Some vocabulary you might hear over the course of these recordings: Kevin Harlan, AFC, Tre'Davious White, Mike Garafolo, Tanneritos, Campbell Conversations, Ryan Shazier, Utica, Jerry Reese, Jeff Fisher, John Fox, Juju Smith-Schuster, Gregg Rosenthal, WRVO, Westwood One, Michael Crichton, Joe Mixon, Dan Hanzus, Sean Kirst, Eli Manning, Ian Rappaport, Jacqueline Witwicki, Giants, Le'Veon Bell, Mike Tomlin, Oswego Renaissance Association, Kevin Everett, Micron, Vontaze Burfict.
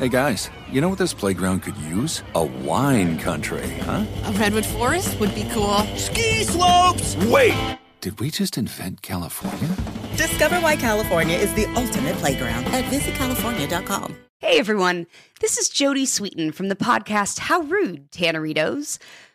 Hey, guys, you know what this playground could use? A wine country, huh? A redwood forest would be cool. Ski slopes! Wait! Did we just invent California? Discover why California is the ultimate playground at visitcalifornia.com. Hey, everyone. This is Jody Sweeten from the podcast How Rude, Tanneritos.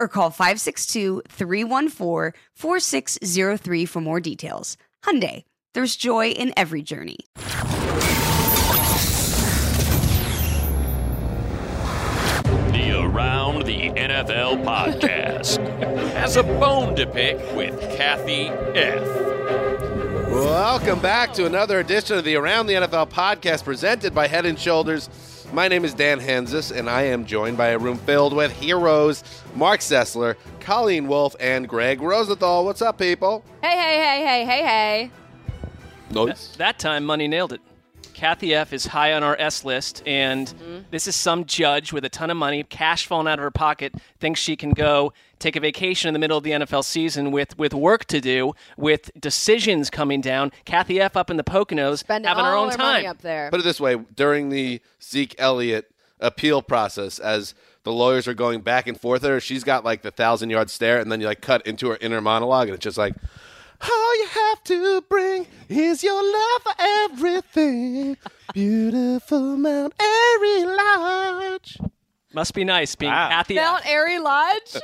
Or call 562-314-4603 for more details. Hyundai, there's joy in every journey. The Around the NFL podcast has a bone to pick with Kathy F. Welcome back to another edition of the Around the NFL podcast presented by Head & Shoulders. My name is Dan Hanzus, and I am joined by a room filled with heroes, Marc Sessler, Colleen Wolfe, and Gregg Rosenthal. What's up, people? Hey, hey, hey, hey, hey, hey. Nice. That time, Money nailed it. Kathy F. is high on our S list, and this is some judge with a ton of money, cash falling out of her pocket, thinks she can go take a vacation in the middle of the NFL season with work to do, with decisions coming down. Kathy F. up in the Poconos, spending having all her own time. Up there. Put it this way, during the Zeke Elliott appeal process, as the lawyers are going back and forth at her, she's got like the 1,000-yard stare, and then you like cut into her inner monologue, and it's just like, all you have to bring is your love for everything. Beautiful Mount Airy Lodge. Must be nice being Kathy F. Mount Airy Lodge?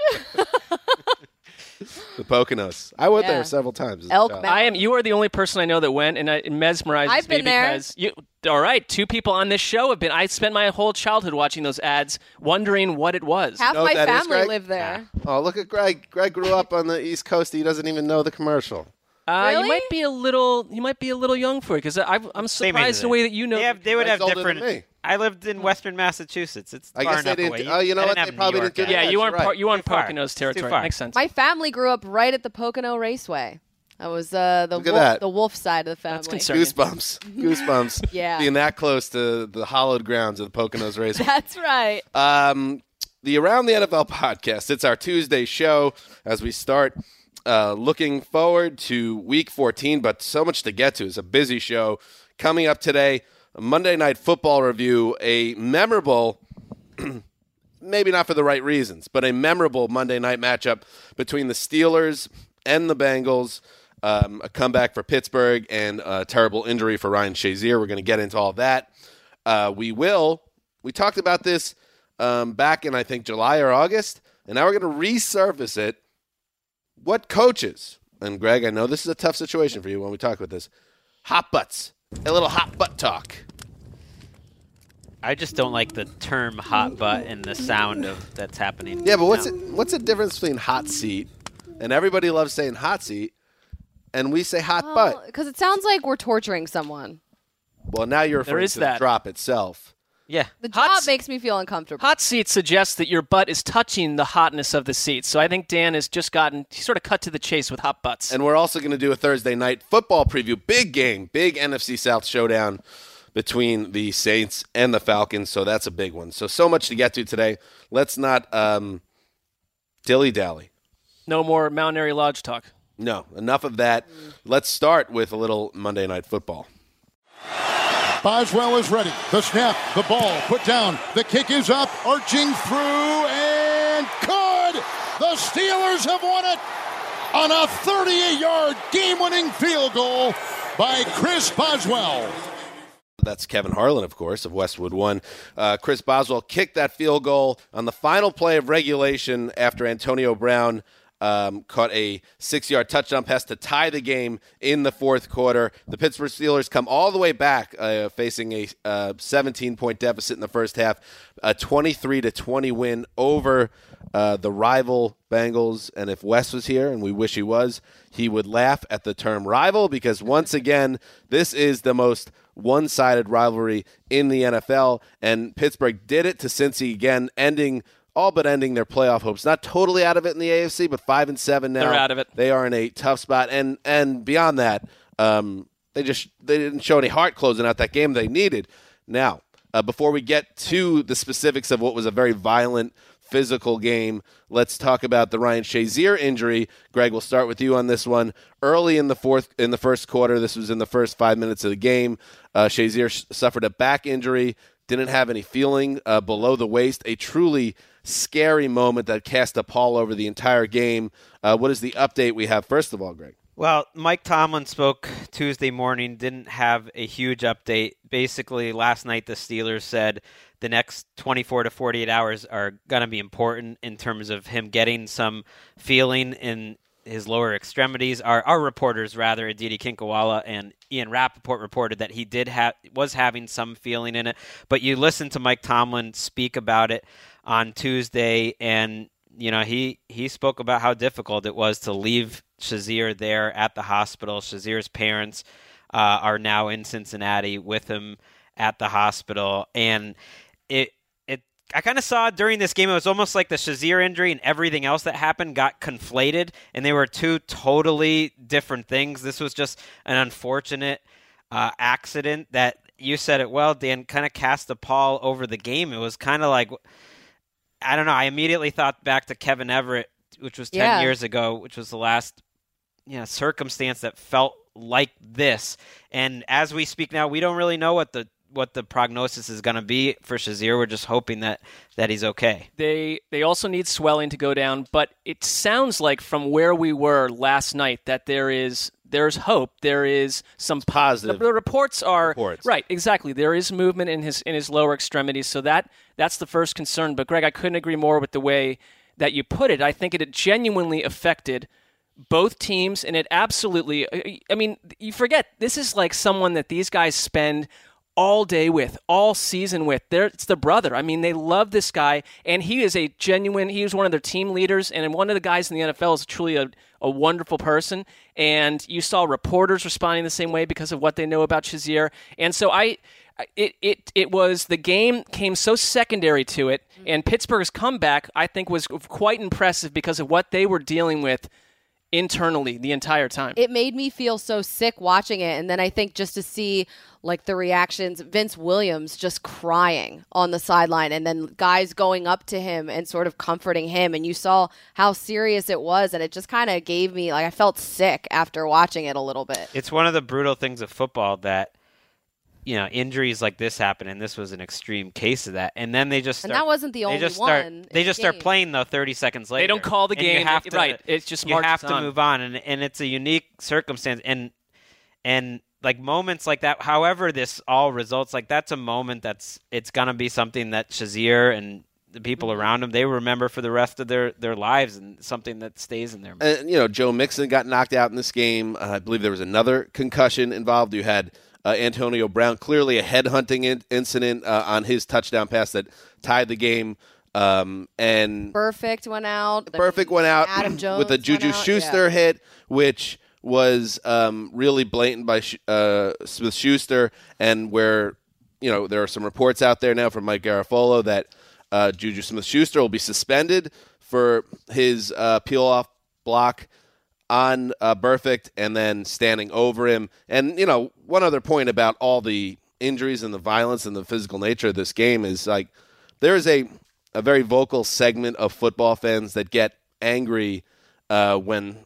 The Poconos. I went there several times. You are the only person I know that went, and it mesmerizes me. I've been there. Because all right, two people on this show have been. I spent my whole childhood watching those ads, wondering what it was. Half my family lived there. Oh, look at Greg. Greg grew up on the East Coast. He doesn't even know the commercial. Really? You might be a little young for it, because I'm surprised the way that you know. Yeah, they would have different. Than me. I lived in Western Massachusetts. It's far enough away. You know what? They probably didn't do that. Yeah, you aren't Poconos territory. Makes sense. My family grew up right at the Pocono Raceway. I was the Wolf side of the family. That's concerning. Goosebumps. Yeah. Being that close to the hallowed grounds of the Poconos Raceway. That's right. The Around the NFL podcast. It's our Tuesday show as we start looking forward to Week 14, but so much to get to. It's a busy show. Coming up today, a Monday Night Football review, a memorable, maybe not for the right reasons, but a memorable Monday night matchup between the Steelers and the Bengals, a comeback for Pittsburgh, and a terrible injury for Ryan Shazier. We're going to get into all that. We talked about this back in, I think, July or August, and now we're going to resurface it. What coaches, and Greg, I know this is a tough situation for you when we talk about this, hot butts. A little hot butt talk. I just don't like the term hot butt and the sound of that's happening. Yeah, but what's the difference between hot seat, and everybody loves saying hot seat, and we say hot butt? Because it sounds like we're torturing someone. Well, now you're referring to the drop itself. Yeah. The drop makes me feel uncomfortable. Hot seat suggests that your butt is touching the hotness of the seat. So I think Dan has just sort of cut to the chase with hot butts. And we're also going to do a Thursday night football preview. Big game, big NFC South showdown between the Saints and the Falcons. So that's a big one. So much to get to today. Let's not dilly-dally. No more Mount Airy Lodge talk. No, enough of that. Let's start with a little Monday Night Football. Boswell is ready. The snap, the ball, put down. The kick is up, arching through, and good! The Steelers have won it on a 38-yard game-winning field goal by Chris Boswell. That's Kevin Harlan, of course, of Westwood One. Chris Boswell kicked that field goal on the final play of regulation after Antonio Brown caught a 6-yard touchdown pass to tie the game in the fourth quarter. The Pittsburgh Steelers come all the way back, facing a 17-point deficit in the first half, a 23-20 win over the rival Bengals. And if Wes was here, and we wish he was, he would laugh at the term rival, because once again, this is the most one-sided rivalry in the NFL, and Pittsburgh did it to Cincy again, ending their playoff hopes. Not totally out of it in the AFC, but 5-7 now. They're out of it. They are in a tough spot, and beyond that, they didn't show any heart closing out that game they needed. Now, before we get to the specifics of what was a very violent, physical game, let's talk about the Ryan Shazier injury. Greg, we'll start with you on this one. Early in the first quarter, this was in the first 5 minutes of the game. Shazier suffered a back injury, didn't have any feeling below the waist. A truly scary moment that cast a pall over the entire game. What is the update we have, first of all, Greg? Well, Mike Tomlin spoke Tuesday morning, didn't have a huge update. Basically, last night the Steelers said the next 24 to 48 hours are going to be important in terms of him getting some feeling in his lower extremities. Our reporters, rather, Aditi Kinkawala and Ian Rappaport, reported that he was having some feeling in it. But you listen to Mike Tomlin speak about it on Tuesday, and you know, he spoke about how difficult it was to leave Shazier there at the hospital. Shazier's parents are now in Cincinnati with him at the hospital. And I kind of saw during this game, it was almost like the Shazier injury and everything else that happened got conflated, and they were two totally different things. This was just an unfortunate accident that, you said it well, Dan, kind of cast a pall over the game. It was kind of like, I don't know, I immediately thought back to Kevin Everett, which was 10 years ago, which was the last circumstance that felt like this. And as we speak now, we don't really know what the prognosis is going to be for Shazier. We're just hoping that he's okay. They also need swelling to go down, but it sounds like from where we were last night that there's hope. There is some positive. The reports are right, exactly. There is movement in his lower extremities, so that's the first concern. But Greg, I couldn't agree more with the way that you put it. I think it genuinely affected both teams, and it absolutely, I mean, you forget, this is like someone that these guys spend all day with, all season with. It's the brother. I mean, they love this guy, and he was one of their team leaders, and one of the guys in the NFL is truly a wonderful person. And you saw reporters responding the same way because of what they know about Shazier. And so it was, the game came so secondary to it, and Pittsburgh's comeback, I think, was quite impressive because of what they were dealing with internally the entire time. It made me feel so sick watching it, and then I think just to see like the reactions, Vince Williams just crying on the sideline, and then guys going up to him and sort of comforting him, and you saw how serious it was, and it just kind of gave me, like, I felt sick after watching it a little bit. It's one of the brutal things of football that, you know, injuries like this happen, and this was an extreme case of that. And then they just start, and that wasn't the only one. They just start playing though 30 seconds later. They don't call the game. Right. It's just you have to move on, and it's a unique circumstance, and like moments like that. However, this all results, like, that's a moment it's gonna be something that Shazier and the people around him, they remember for the rest of their lives, and something that stays in their mind. And, you know, Joe Mixon got knocked out in this game. I believe there was another concussion involved. You had Antonio Brown, clearly a headhunting incident on his touchdown pass that tied the game. And Burfict went out. Burfict went out Adam Jones with a Juju Schuster hit, which was really blatant by Smith-Schuster, and where, you know, there are some reports out there now from Mike Garafolo that Juju Smith-Schuster will be suspended for his peel-off block on Burfict and then standing over him. And, you know, one other point about all the injuries and the violence and the physical nature of this game is, like, there is a very vocal segment of football fans that get angry when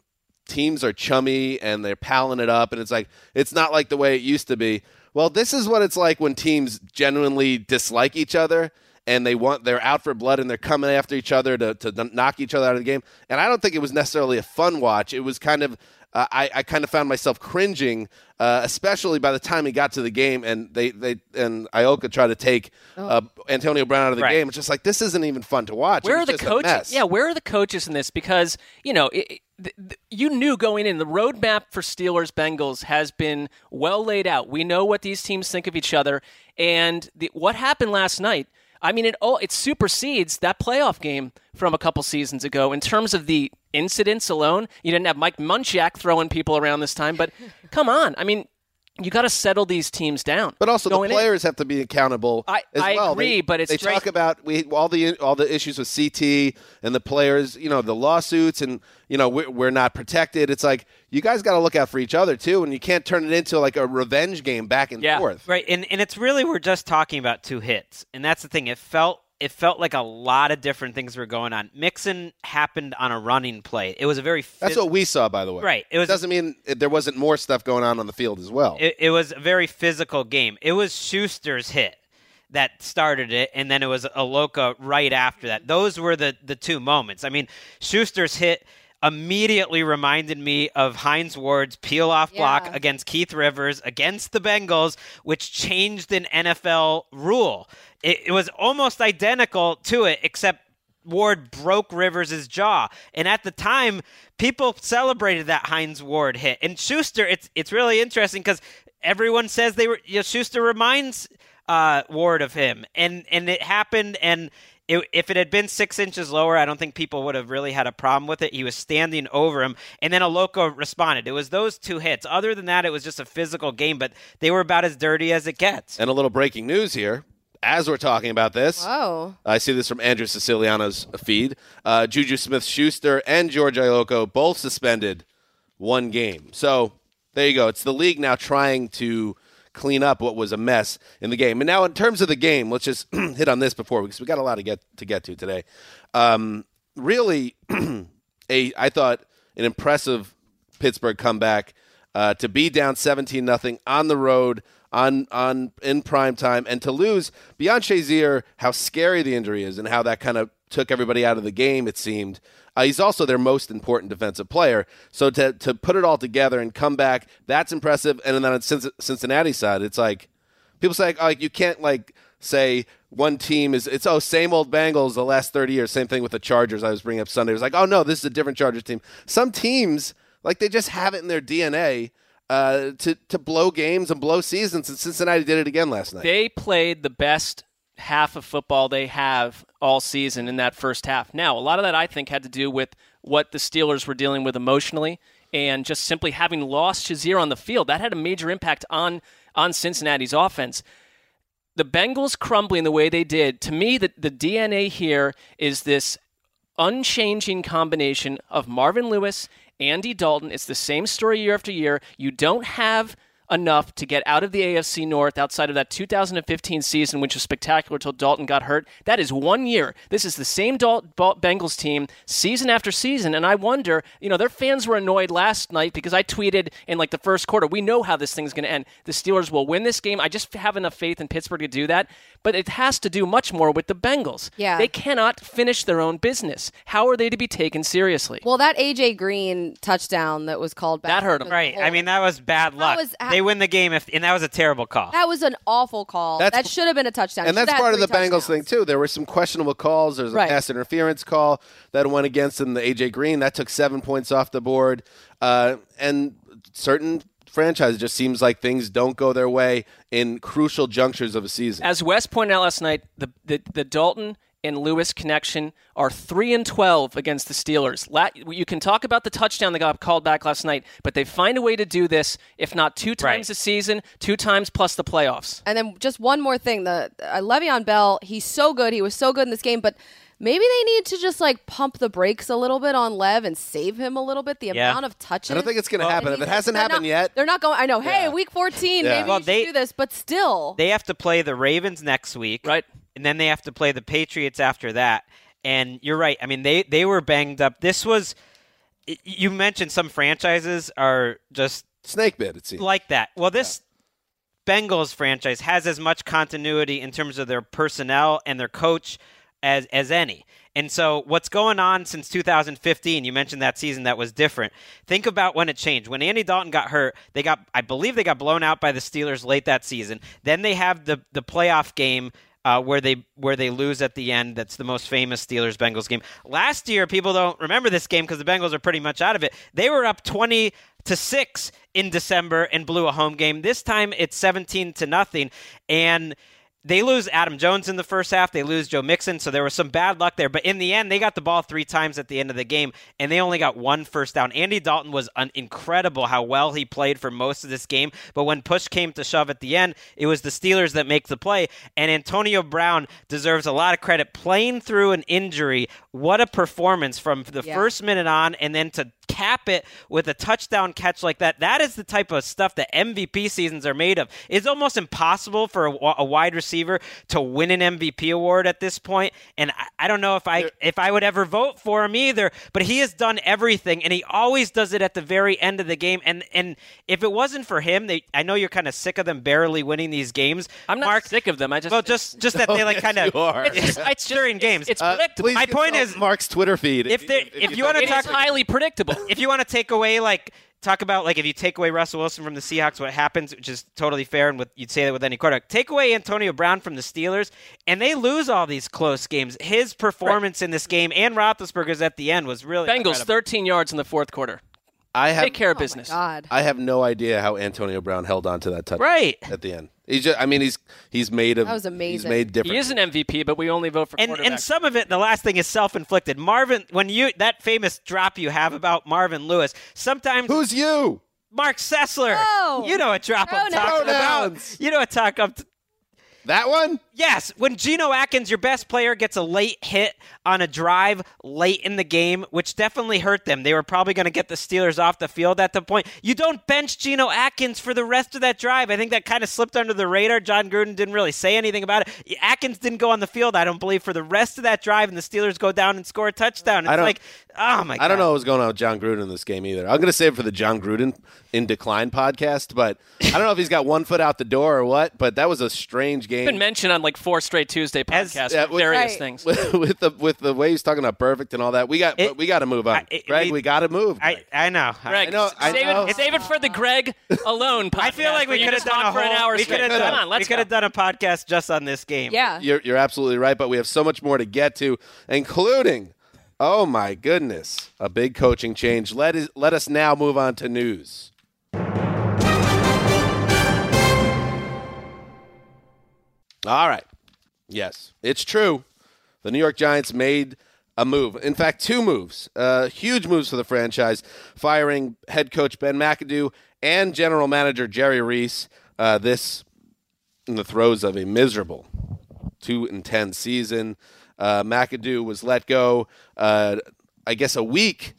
teams are chummy and they're palling it up, and it's like, it's not like the way it used to be. Well, this is what it's like when teams genuinely dislike each other, and they're out for blood, and they're coming after each other to knock each other out of the game. And I don't think it was necessarily a fun watch. It was kind of I kind of found myself cringing, especially by the time he got to the game and they and Iuka tried to take Antonio Brown out of the game. It's just like, this isn't even fun to watch. Where are the coaches? Yeah, where are the coaches in this? Because, you know, you knew going in, the roadmap for Steelers-Bengals has been well laid out. We know what these teams think of each other. And what happened last night, I mean, it supersedes that playoff game from a couple seasons ago in terms of the incidents alone. You didn't have Mike Munchak throwing people around this time, but come on. I mean, you got to settle these teams down. But also the players have to be accountable as well. I agree, but it's talk about all the issues with CT and the players, you know, the lawsuits and, you know, we're not protected. It's like, you guys got to look out for each other, too, and you can't turn it into like a revenge game back and forth. Right, and it's really, we're just talking about two hits, and that's the thing. It felt like a lot of different things were going on. Mixon happened on a running play. It was a very physical. That's what we saw, by the way. Right. It doesn't mean there wasn't more stuff going on the field as well. It was a very physical game. It was Schuster's hit that started it, and then it was Iuka right after that. Those were the two moments. I mean, Schuster's hit immediately reminded me of Hines Ward's peel-off block against Keith Rivers against the Bengals, which changed an NFL rule. It was almost identical to it, except Ward broke Rivers' jaw. And at the time, people celebrated that Hines Ward hit. And Schuster, it's really interesting because everyone says Schuster reminds Ward of him. And it happened, and if it had been 6 inches lower, I don't think people would have really had a problem with it. He was standing over him, and then Iuka responded. It was those two hits. Other than that, it was just a physical game, but they were about as dirty as it gets. And a little breaking news here. As we're talking about this, I see this from Andrew Siciliano's feed. Juju Smith-Schuster and George Iuka both suspended one game. So there you go. It's the league now trying to clean up what was a mess in the game. And now in terms of the game, let's just hit on this before, because we got a lot to get to today. Really, I thought an impressive Pittsburgh comeback to be down 17-0 on the road in prime time, and to lose beyond Shazier, how scary the injury is and how that kind of took everybody out of the game, it seemed. He's also their most important defensive player. So to put it all together and come back, that's impressive. And then on Cincinnati's side, it's like people say, like, you can't like say one team is same old Bengals the last 30 years. Same thing with the Chargers. I was bringing up Sunday. It was like, oh no, this is a different Chargers team. Some teams, like, they just have it in their DNA to blow games and blow seasons, and Cincinnati did it again last night. They played the best half of football they have all season in that first half. Now, a lot of that, I think, had to do with what the Steelers were dealing with emotionally and just simply having lost Shazier on the field. That had a major impact on Cincinnati's offense. The Bengals crumbling the way they did, to me, the DNA here is this unchanging combination of Marvin Lewis, Andy Dalton. It's the same story year after year. You don't have enough to get out of the AFC North outside of that 2015 season, which was spectacular until Dalton got hurt. That is 1 year. This is the same Bengals team season after season, and I wonder, you know, their fans were annoyed last night because I tweeted in like the first quarter, we know how this thing's going to end. The Steelers will win this game. I just have enough faith in Pittsburgh to do that, but it has to do much more with the Bengals. Yeah. They cannot finish their own business. How are they to be taken seriously? Well, that A.J. Green touchdown that was called back. That hurt him. Right. I mean, that was bad luck. They win the game, and that was a terrible call. That was an awful call. That should have been a touchdown. And that's part of the Bengals thing, too. There were some questionable calls. There's a pass interference call that went against them, the A.J. Green. That took 7 points off the board. And certain franchises, just seems like things don't go their way in crucial junctures of a season. As Wes pointed out last night, the Dalton and Lewis connection are 3-12 against the Steelers. You can talk about the touchdown that got called back last night, but they find a way to do this, if not 2 times a season, 2 times plus the playoffs. And then just one more thing, Le'Veon Bell, he's so good. He was so good in this game, but maybe they need to just like pump the brakes a little bit on Lev and save him a little bit. The amount of touches. I don't think it's going to happen. If it hasn't happened yet, they're not going. I know. Hey, week 14, maybe you should do this, but still, they have to play the Ravens next week, right? And then they have to play the Patriots after that. And you're right. I mean, they were banged up. This was, you mentioned some franchises are just snake bit. It seems like that. Well, this Bengals franchise has as much continuity in terms of their personnel and their coach as any. And so what's going on since 2015, you mentioned that season that was different. Think about when it changed. When Andy Dalton got hurt, I believe they got blown out by the Steelers late that season. Then they have the playoff game where they lose at the end. That's the most famous Steelers-Bengals game. Last year, people don't remember this game because the Bengals are pretty much out of it. They were up 20-6 in December and blew a home game. This time it's 17-0. And they lose Adam Jones in the first half. They lose Joe Mixon. So there was some bad luck there. But in the end, they got the ball 3 times at the end of the game, and they only got 1 first down. Andy Dalton was incredible how well he played for most of this game. But when push came to shove at the end, it was the Steelers that make the play. And Antonio Brown deserves a lot of credit playing through an injury. What a performance from the first minute on, and then to cap it with a touchdown catch like that. That is the type of stuff that MVP seasons are made of. It's almost impossible for a wide receiver to win an MVP award at this point, and I don't know if I would ever vote for him either, but he has done everything, and he always does it at the very end of the game, and if it wasn't for him, I know you're kind of sick of them barely winning these games. I'm not sick of them. I just... Well, just that they like kind of... It's during games. It's predictable. My point is... Mark's Twitter feed. If you want to talk... It's highly predictable. If you want to take away, if you take away Russell Wilson from the Seahawks, what happens, which is totally fair, and you'd say that with any quarterback. Take away Antonio Brown from the Steelers, and they lose all these close games. His performance in this game and Roethlisberger's at the end was really Bengals, incredible. 13 yards in the fourth quarter. Take care of business. God. I have no idea how Antonio Brown held on to that touchdown at the end. He's just, he's made a... That was amazing. He's made different. He is an MVP, but we only vote for quarterbacks. And some of it, the last thing is self-inflicted. Marvin, when that famous drop you have about Marvin Lewis, sometimes... Who's you? Marc Sessler. Oh, you know a drop I'm talking about. You know a talk I'm... That one? Yes. When Geno Atkins, your best player, gets a late hit on a drive late in the game, which definitely hurt them. They were probably going to get the Steelers off the field at the point. You don't bench Geno Atkins for the rest of that drive. I think that kind of slipped under the radar. John Gruden didn't really say anything about it. Atkins didn't go on the field, I don't believe, for the rest of that drive, and the Steelers go down and score a touchdown. It's like, oh, my God. I don't know what was going on with John Gruden in this game either. I'm going to save it for the John Gruden in Decline podcast, but I don't know if he's got one foot out the door or what, but that was a strange game. It's been mentioned on 4 Straight Tuesday podcasts, various things. With the way he's talking about Burfict and all that, we got to move on. We got to move. I know. Greg, save it for the Greg alone podcast. I feel like we could have done for an hour. We could have done a podcast just on this game. Yeah, you're absolutely right. But we have so much more to get to, including, oh my goodness, a big coaching change. Let us now move on to news. All right. Yes, it's true. The New York Giants made a move. In fact, 2 moves, huge moves for the franchise, firing head coach Ben McAdoo and general manager Jerry Reese, this in the throes of a miserable 2-10 season. McAdoo was let go, a week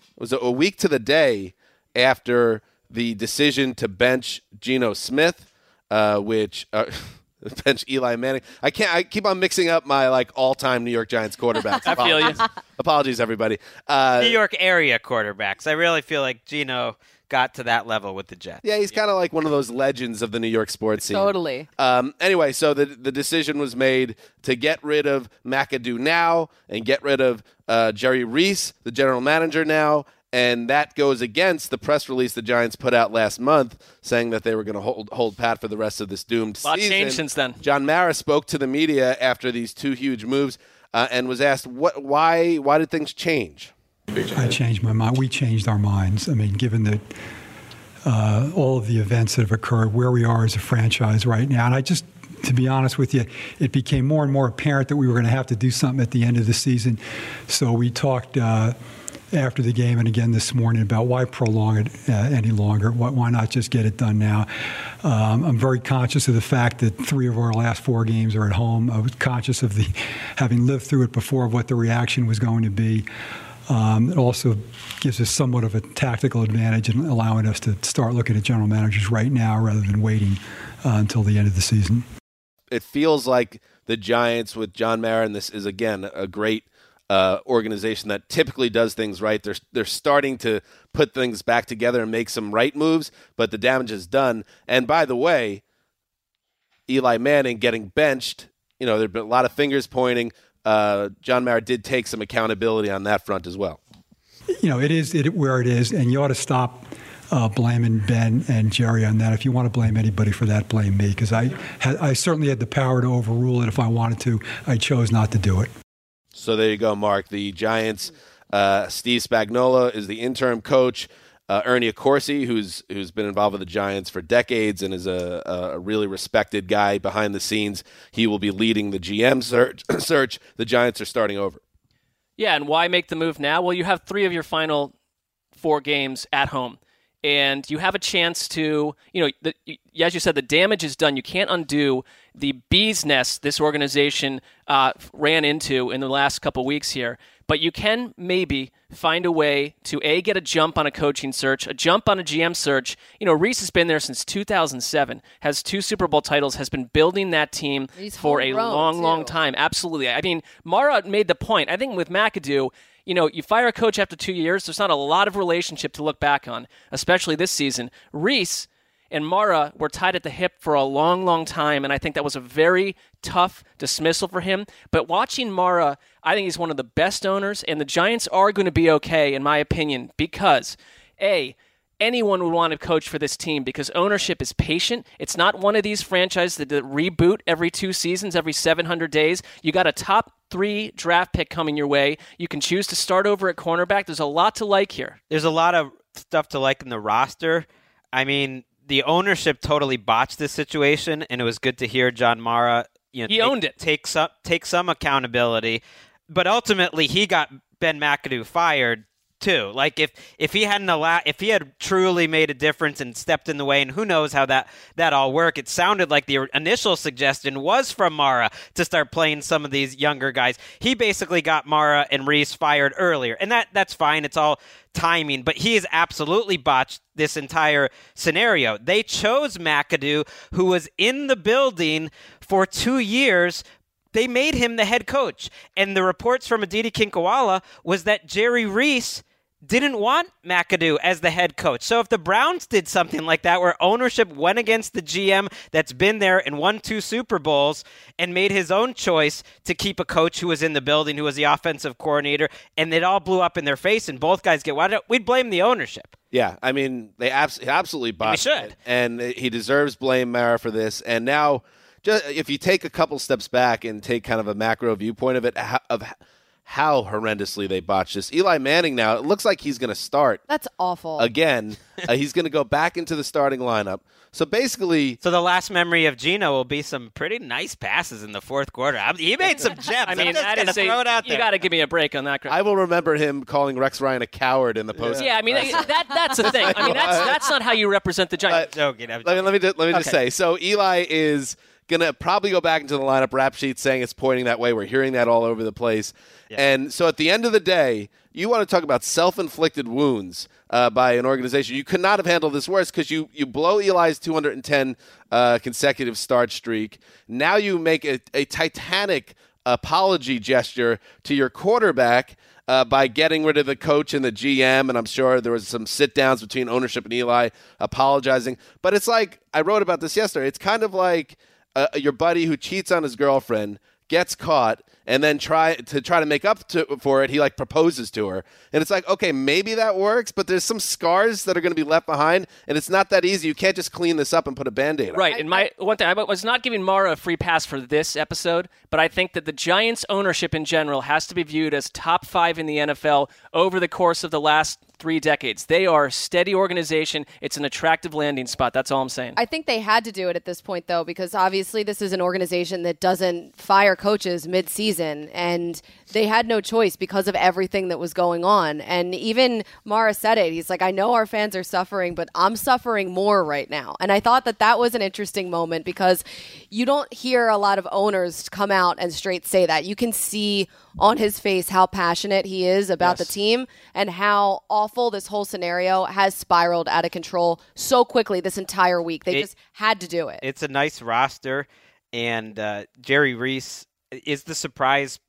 to the day after the decision to bench Geno Smith, bench Eli Manning. I keep on mixing up my all-time New York Giants quarterbacks. I feel you. Apologies, everybody. New York area quarterbacks. I really feel like Geno got to that level with the Jets. Yeah, he's kind of like one of those legends of the New York sports scene. Totally. Anyway, so the decision was made to get rid of McAdoo now and get rid of Jerry Reese, the general manager now. And that goes against the press release the Giants put out last month saying that they were going to hold pat for the rest of this doomed season. A lot changed since then. John Mara spoke to the media after these 2 huge moves and was asked, why did things change? I changed my mind. We changed our minds. I mean, given that all of the events that have occurred, where we are as a franchise right now, and to be honest with you, it became more and more apparent that we were going to have to do something at the end of the season. So we talked after the game and again this morning about why prolong it any longer. Why not just get it done now? I'm very conscious of the fact that 3 of our last 4 games are at home. I was conscious of having lived through it before, of what the reaction was going to be. It also gives us somewhat of a tactical advantage in allowing us to start looking at general managers right now rather than waiting until the end of the season. It feels like the Giants with John Mara, and this is, again, a great organization that typically does things right. They're starting to put things back together and make some right moves, but the damage is done. And by the way, Eli Manning getting benched you know, there've been a lot of fingers pointing. John Maurer did take some accountability on that front as well. You know, it is where it is, and you ought to stop blaming Ben and Jerry on that. If you want to blame anybody for that, blame me, because I certainly had the power to overrule it if I wanted to. I chose not to do it. So there you go, Mark. The Giants, Steve Spagnuolo is the interim coach. Ernie Accorsi, who's been involved with the Giants for decades and is a really respected guy behind the scenes, he will be leading the GM search. The Giants are starting over. Yeah, and why make the move now? Well, you have three of your final four games at home, and you have a chance to, you know, as you said, the damage is done. You can't undo the bee's nest this organization ran into in the last couple weeks here. But you can maybe find a way to, A, get a jump on a coaching search, a jump on a GM search. You know, Reese has been there since 2007, has two Super Bowl titles, has been building that team for a long time. Absolutely. I mean, Mara made the point. I think with McAdoo, you know, you fire a coach after 2 years, there's not a lot of relationship to look back on, especially this season. Reese and Mara were tied at the hip for a long time, and I think that was a very tough dismissal for him. But watching Mara, I think he's one of the best owners, and the Giants are going to be okay, in my opinion, because, A, anyone would want to coach for this team because ownership is patient. It's not one of these franchises that reboot every 2 seasons, every 700 days. You got a top 3 draft pick coming your way. You can choose to start over at cornerback. There's a lot to like here. There's a lot of stuff to like in the roster. I mean, the ownership totally botched this situation, and it was good to hear John Mara, you know, he owned it. Take some accountability. But ultimately, he got Ben McAdoo fired too. Like if he hadn't if he had truly made a difference and stepped in the way, and who knows how that all worked. It sounded like the initial suggestion was from Mara to start playing some of these younger guys. He basically got Mara and Reese fired earlier, and that's fine. It's all timing, but he has absolutely botched this entire scenario. They chose McAdoo, who was in the building for 2 years. They made him the head coach, and the reports from Aditi Kinkawala was that Jerry Reese didn't want McAdoo as the head coach. So if the Browns did something like that, where ownership went against the GM that's been there and won 2 Super Bowls and made his own choice to keep a coach who was in the building, who was the offensive coordinator, and it all blew up in their face and both guys get wiped out, we'd blame the ownership. Yeah, I mean, they absolutely botched it. And he deserves blame, Mara, for this. And now, just if you take a couple steps back and take kind of a macro viewpoint of it, how horrendously they botched this. Eli Manning now, it looks like he's going to start. That's awful. Again, he's going to go back into the starting lineup. So basically... So the last memory of Geno will be some pretty nice passes in the fourth quarter. He made some gems. I mean, I'm just going to throw it out there. You got to give me a break on that. I will remember him calling Rex Ryan a coward in the post. Yeah, I mean, that's the thing. I mean, that's not how you represent the Giants. I'm joking. Let me just say. So Eli is going to probably go back into the lineup. Rap sheet saying it's pointing that way. We're hearing that all over the place. Yeah. And so at the end of the day, you want to talk about self-inflicted wounds by an organization. You could not have handled this worse because you blow Eli's 210 consecutive start streak. Now you make a titanic apology gesture to your quarterback by getting rid of the coach and the GM, and I'm sure there was some sit-downs between ownership and Eli apologizing. But it's like, I wrote about this yesterday, it's kind of like your buddy who cheats on his girlfriend, gets caught, and then try to make up for it. He proposes to her, and it's like, okay, maybe that works, but there's some scars that are going to be left behind, and it's not that easy. You can't just clean this up and put a Band-Aid on. Right. And my one thing, I was not giving Mara a free pass for this episode, but I think that the Giants' ownership in general has to be viewed as top 5 in the NFL over the course of the last 3 decades. They are a steady organization. It's an attractive landing spot. That's all I'm saying. I think they had to do it at this point, though, because obviously this is an organization that doesn't fire coaches mid-season, and they had no choice because of everything that was going on. And even Mara said it. He's like, I know our fans are suffering, but I'm suffering more right now. And I thought that was an interesting moment because you don't hear a lot of owners come out and straight say that. You can see on his face how passionate he is about the team and how awful this whole scenario has spiraled out of control so quickly this entire week. They just had to do it. It's a nice roster, and Jerry Reese is the surprise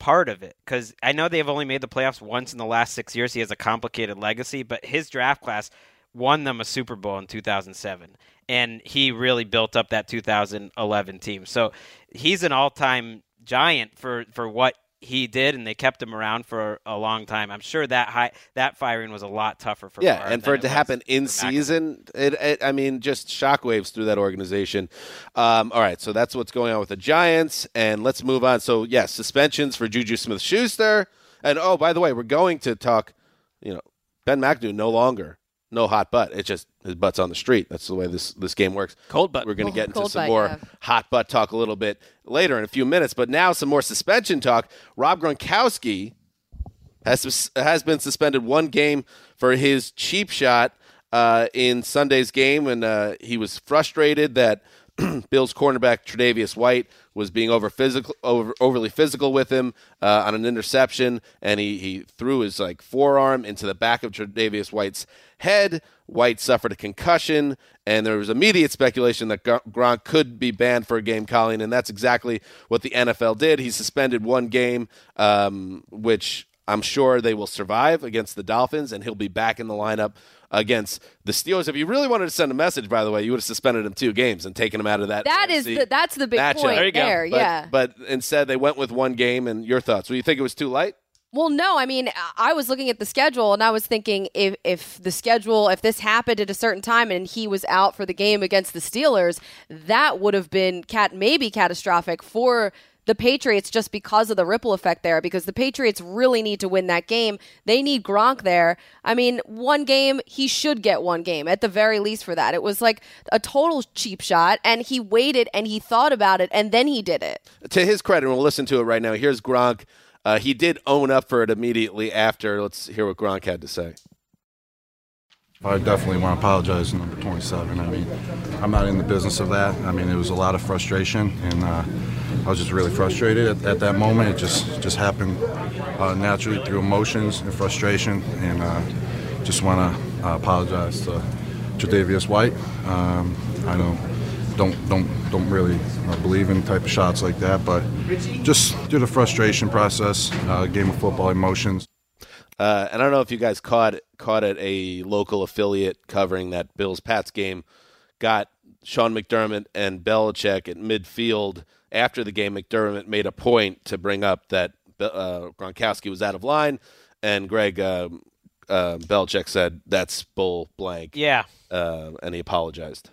part of it, because I know they've only made the playoffs once in the last 6 years. He has a complicated legacy, but his draft class won them a Super Bowl in 2007, and he really built up that 2011 team. So he's an all-time giant for what he did, and they kept him around for a long time. I'm sure that firing was a lot tougher for Favre. Yeah, and for it to happen in season, I mean, just shockwaves through that organization. All right, so that's what's going on with the Giants, and let's move on. So, yes, suspensions for Juju Smith-Schuster. And, oh, by the way, we're going to talk, you know, Ben McAdoo no longer. No hot butt. It's just his butt's on the street. That's the way this game works. Cold butt. We're going to get into some more hot butt talk a little bit later in a few minutes. But now some more suspension talk. Rob Gronkowski has been suspended one game for his cheap shot in Sunday's game. And he was frustrated that Bills cornerback Tre'Davious White was being overly physical with him on an interception, and he threw his forearm into the back of Tre'Davious White's head. White suffered a concussion, and there was immediate speculation that Gronk could be banned for a game, Colleen, and that's exactly what the NFL did. He suspended one game, which I'm sure they will survive against the Dolphins, and he'll be back in the lineup against the Steelers. If you really wanted to send a message, by the way, you would have suspended him 2 games and taken him out of that. That's the big point there. But instead, they went with one game. And your thoughts? Well, you think it was too light? Well, no. I mean, I was looking at the schedule and I was thinking if this happened at a certain time and he was out for the game against the Steelers, that would have been maybe catastrophic for the Patriots just because of the ripple effect there, because the Patriots really need to win that game. They need Gronk there. I mean, one game, he should get one game at the very least for that. It was like a total cheap shot, and he waited and he thought about it, and then he did it. To his credit, and we'll listen to it right now, here's Gronk. He did own up for it immediately after. Let's hear what Gronk had to say. I definitely want to apologize to number 27. I mean, I'm not in the business of that. I mean, it was a lot of frustration, and I was just really frustrated at that moment. It just happened naturally through emotions and frustration, and just want to apologize to Tre'Davious White. I don't really believe in type of shots like that, but just through the frustration process, game of football, emotions. And I don't know if you guys caught it. A local affiliate covering that Bills-Pats game got Sean McDermott and Belichick at midfield. After the game, McDermott made a point to bring up that Gronkowski was out of line, and Gregg Belichick said, that's bull blank. Yeah. And he apologized.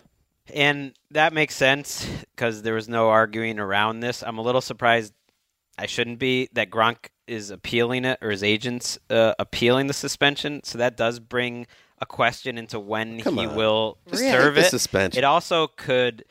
And that makes sense because there was no arguing around this. I'm a little surprised, I shouldn't be, that Gronk is appealing it, or his agent's appealing the suspension. So that does bring a question into when will serve it. Suspension. It also could,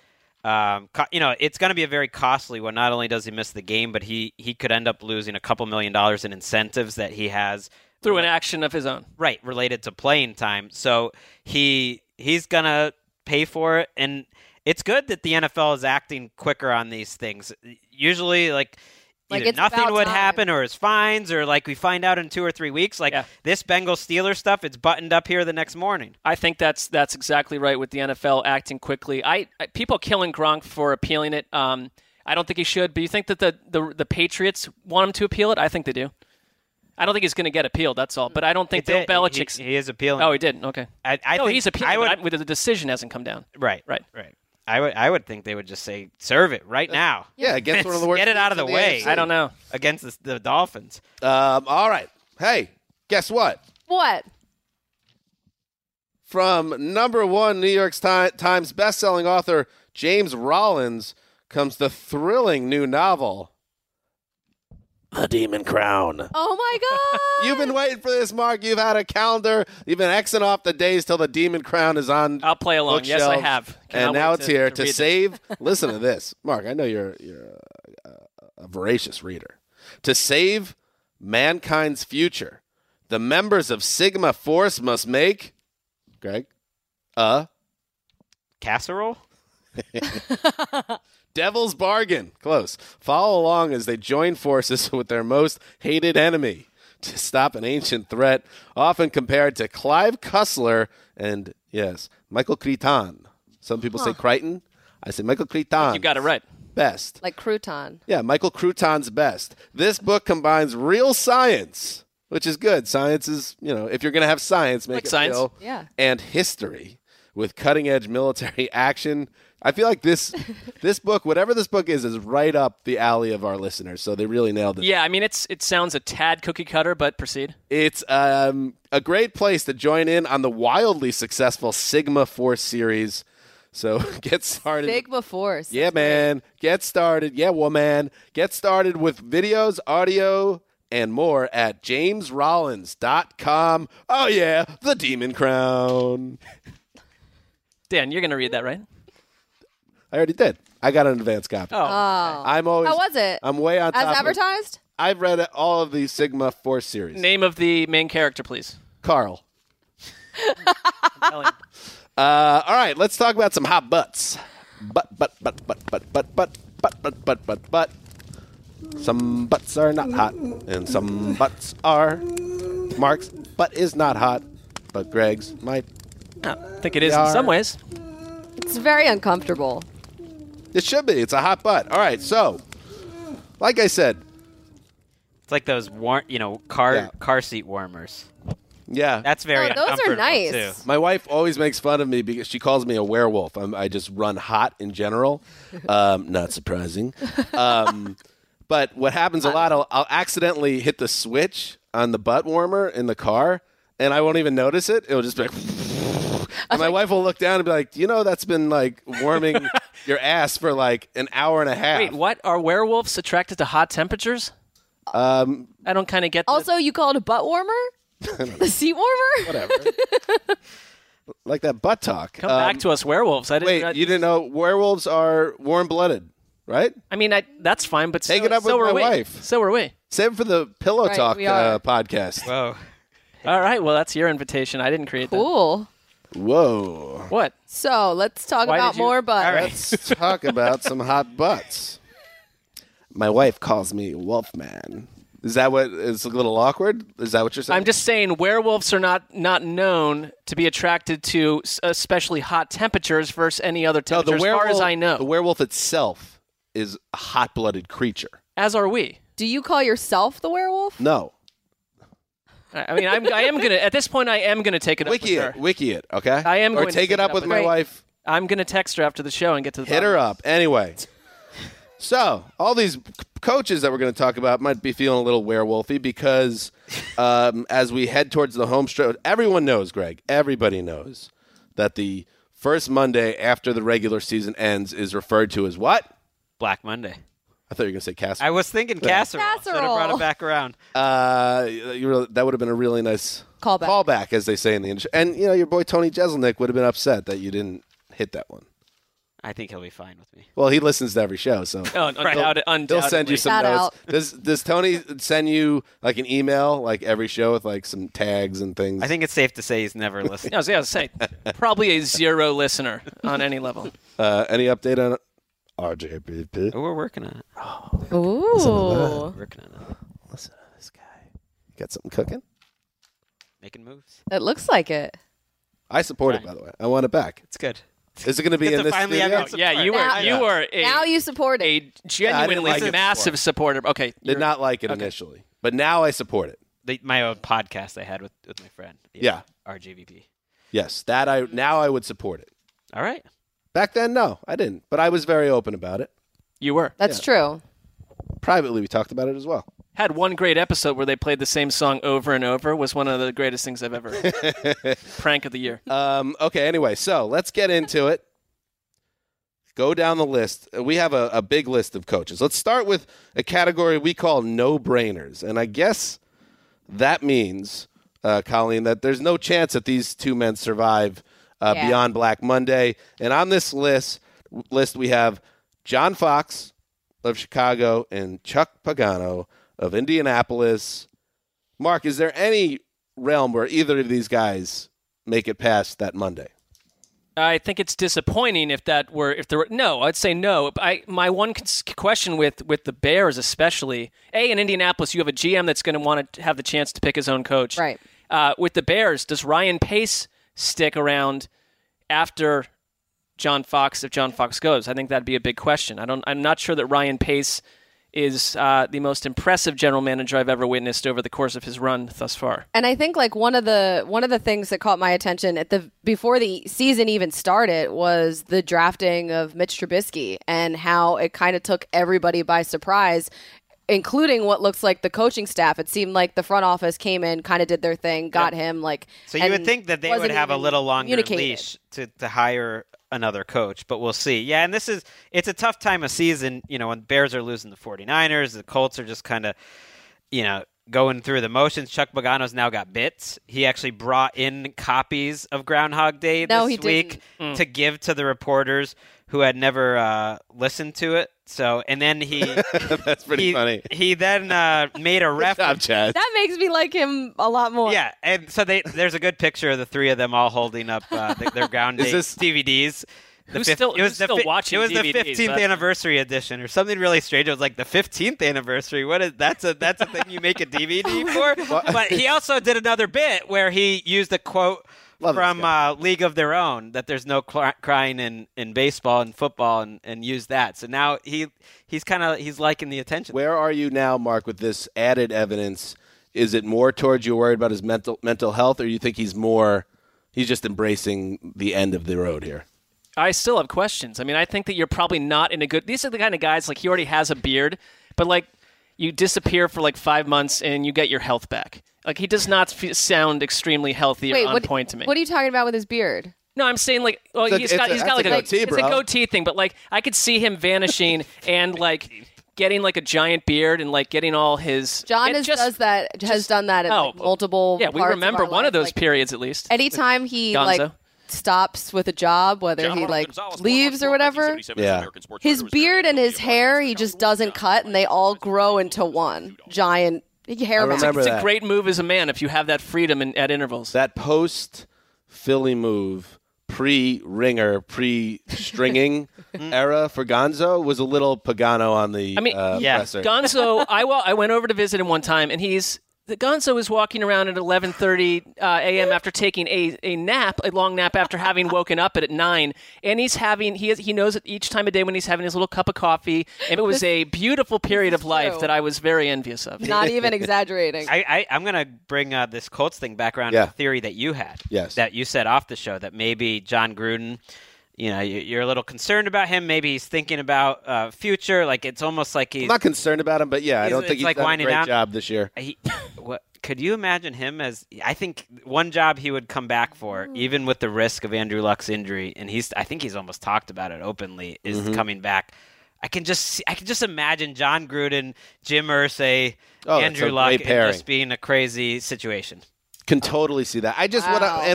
it's going to be a very costly one. Not only does he miss the game, but he could end up losing a couple $1 million in incentives that he has through an action of his own, right, related to playing time. So he's going to pay for it, and it's good that the NFL is acting quicker on these things. Usually, nothing would happen, or it's fines, or we find out in 2 or 3 weeks. This Bengals-Steelers stuff, it's buttoned up here the next morning. I think that's exactly right with the NFL acting quickly. People killing Gronk for appealing it. I don't think he should, but you think that the Patriots want him to appeal it? I think they do. I don't think he's going to get appealed, that's all. But I don't think Belichick's... He is appealing. Oh, he didn't, okay. I think he's appealing, but the decision hasn't come down. Right. I would think they would just say, serve it right now. Yeah, against one of the worst. Get it out of the way. AFC. I don't know. Against the Dolphins. All right. Hey, guess what? What? From number 1 New York Times bestselling author James Rollins comes the thrilling new novel, The Demon Crown. Oh, my God. You've been waiting for this, Mark. You've had a calendar. You've been Xing off the days till The Demon Crown is on. I'll play along. Yes, I have. And now it's here to save. Listen to this. Mark, I know you're a voracious reader. To save mankind's future, the members of Sigma Force must make, Gregg, a casserole? Devil's bargain. Close. Follow along as they join forces with their most hated enemy to stop an ancient threat, often compared to Clive Cussler and, yes, Michael Crichton. Some people say Crichton. I say Michael Crichton. You got it right. Best. Like crouton. Yeah, Michael Crouton's best. This book combines real science which is good. Science is, you know, if you're going to have science, make it science. Real. Yeah. And history with cutting-edge military action. I feel like this book, whatever this book is right up the alley of our listeners. So they really nailed it. Yeah, I mean, it sounds a tad cookie cutter, but proceed. It's a great place to join in on the wildly successful Sigma Force series. So get started. Sigma Force. Yeah, man. Get started. Yeah, woman. Get started with videos, audio, and more at jamesrollins.com. Oh, yeah, the Demon Crown. Dan, you're going to read that, right? I already did. I got an advanced copy. Oh. How was it? I'm way on top of it. As advertised? I've read all of the Sigma Force series. Name of the main character, please. Carl. All right, let's talk about some hot butts. But. Some butts are not hot, and some butts are. Mark's butt is not hot, but Gregg's might. I think it is in some ways. It's very uncomfortable. It should be. It's a hot butt. All right, so, like I said. It's like those car seat warmers. Yeah. That's very uncomfortable, those are nice. Too. My wife always makes fun of me because she calls me a werewolf. I just run hot in general. Not surprising. But what happens a lot, I'll accidentally hit the switch on the butt warmer in the car, and I won't even notice it. It'll just be like... And my wife will look down and be like, you know, that's been like warming your ass for like an hour and a half. Wait, what? Are werewolves attracted to hot temperatures? I don't kind of get that. Also, you call it a butt warmer? The seat warmer? Whatever. Like that butt talk. Come back to us, werewolves. You didn't know werewolves are warm-blooded, right? I mean, that's fine, but take it up with my wife. So are we. Save it for the Pillow Talk podcast. Whoa. All right, well, that's your invitation. I didn't create that. Cool. Whoa. What? So let's talk about more butts. All right. Let's talk about some hot butts. My wife calls me Wolfman. Is that what is a little awkward? Is that what you're saying? I'm just saying werewolves are not known to be attracted to especially hot temperatures versus any other temperature as far as I know. The werewolf itself is a hot-blooded creature. As are we. Do you call yourself the werewolf? No. I mean, I am going to... At this point, I am going to take it up with her. Wiki it, okay? I am going to take it up with my wife. I'm going to text her after the show and get to the hit podcast. Her up. Anyway. So, all these coaches that we're going to talk about might be feeling a little werewolfy because as we head towards the home stretch, everyone knows, Greg, everybody knows that the first Monday after the regular season ends is referred to as what? Black Monday. I thought you were going to say casserole. I was thinking casserole. Casserole. Should have brought it back around. That would have been a really nice callback, as they say in the industry. And, you know, your boy Tony Jeselnik would have been upset that you didn't hit that one. I think he'll be fine with me. Well, he listens to every show, so they'll send you some notes. Does Tony send you like an email like every show with like some tags and things? I think it's safe to say he's never listened. I was going to say probably a zero listener on any level. Any update on RJPP? We're working on it. Ooh, working on it. Listen to this guy. Got something cooking? Making moves. It looks like it. I support it, by the way. I want it back. It's good. Is it going to be in this video? Yeah, now you support it. A genuinely massive supporter. Okay. Did not like it initially, but now I support it. My own podcast I had with my friend. Yeah. RJVP. Yes, now I would support it. All right. Back then, no, I didn't, but I was very open about it. You were. That's true. Privately, we talked about it as well. Had one great episode where they played the same song over and over. Was one of the greatest things I've ever heard. Prank of the year. Okay, anyway, so let's get into it. Go down the list. We have a big list of coaches. Let's start with a category we call no-brainers. And I guess that means, Colleen, that there's no chance that these two men survive beyond Black Monday. And on this list we have John Fox of Chicago and Chuck Pagano of Indianapolis. Mark, is there any realm where either of these guys make it past that Monday? I think it's disappointing I'd say no. My one question with the Bears especially, in Indianapolis, you have a GM that's going to want to have the chance to pick his own coach. Right. With the Bears, does Ryan Pace stick around after John Fox if John Fox goes? I think that'd be a big question. I'm not sure that Ryan Pace is the most impressive general manager I've ever witnessed over the course of his run thus far. And I think like one of the things that caught my attention at the before the season even started was the drafting of Mitch Trubisky and how it kind of took everybody by surprise, including what looks like the coaching staff. It seemed like the front office came in, kind of did their thing, got him. Like, so you would think that they would have a little longer leash to hire another coach, but we'll see. Yeah, and it's a tough time of season, you know, when Bears are losing the 49ers, the Colts are just kind of, you know, going through the motions. Chuck Pagano's now got bits. He actually brought in copies of Groundhog Day this week to give to the reporters who had never listened to it. So, and then he that's pretty funny. He then made a reference. That makes me like him a lot more. Yeah, and so there's a good picture of the three of them all holding up their Ground Day DVDs. It was DVDs, the 15th anniversary edition or something really strange. It was like the 15th anniversary. What is that's a thing you make a DVD for? Well, but he also did another bit where he used a quote from League of Their Own, that there's no crying in baseball and football, and use that. So now he's liking the attention. Where are you now, Mark, with this added evidence? Is it more towards you worried about his mental health, or you think he's just embracing the end of the road here? I still have questions. I mean, I think that you're probably not in a good. These are the kind of guys, like, he already has a beard, but like you disappear for like 5 months and you get your health back. Like, he does not sound extremely healthy or on point to me. What are you talking about with his beard? No, I'm saying like, well, it's a goatee thing, but like I could see him vanishing and like getting like a giant beard and like getting all his. John has done that at multiple. Yeah, we remember one of those periods at least. Anytime he like stops with a job, whether he like leaves or whatever, his beard and his hair he just doesn't cut, and they all grow into one giant. It's a great move as a man if you have that freedom at intervals. That post-Philly move, pre-ringer, pre-stringing era for Gonzo was a little Pagano on the presser. Gonzo, I went over to visit him one time, and Gonzo is walking around at 11:30 a.m. after taking a long nap after having woken up at 9, and he knows at each time of day when he's having his little cup of coffee, and it was a beautiful period of life that I was very envious of. Not even exaggerating. I'm going to bring this Colts thing back around to the theory that you had, that you said off the show, that maybe John Gruden, you know, you're a little concerned about him. Maybe he's thinking about future. Like, it's almost like he's... I'm not concerned about him, but yeah, I don't think he's like done a great job this year. Could you imagine him as... I think one job he would come back for, even with the risk of Andrew Luck's injury, and I think he's almost talked about it openly, is coming back. I can just imagine John Gruden, Jim Irsay, Andrew Luck, and just being a crazy situation. Can totally see that.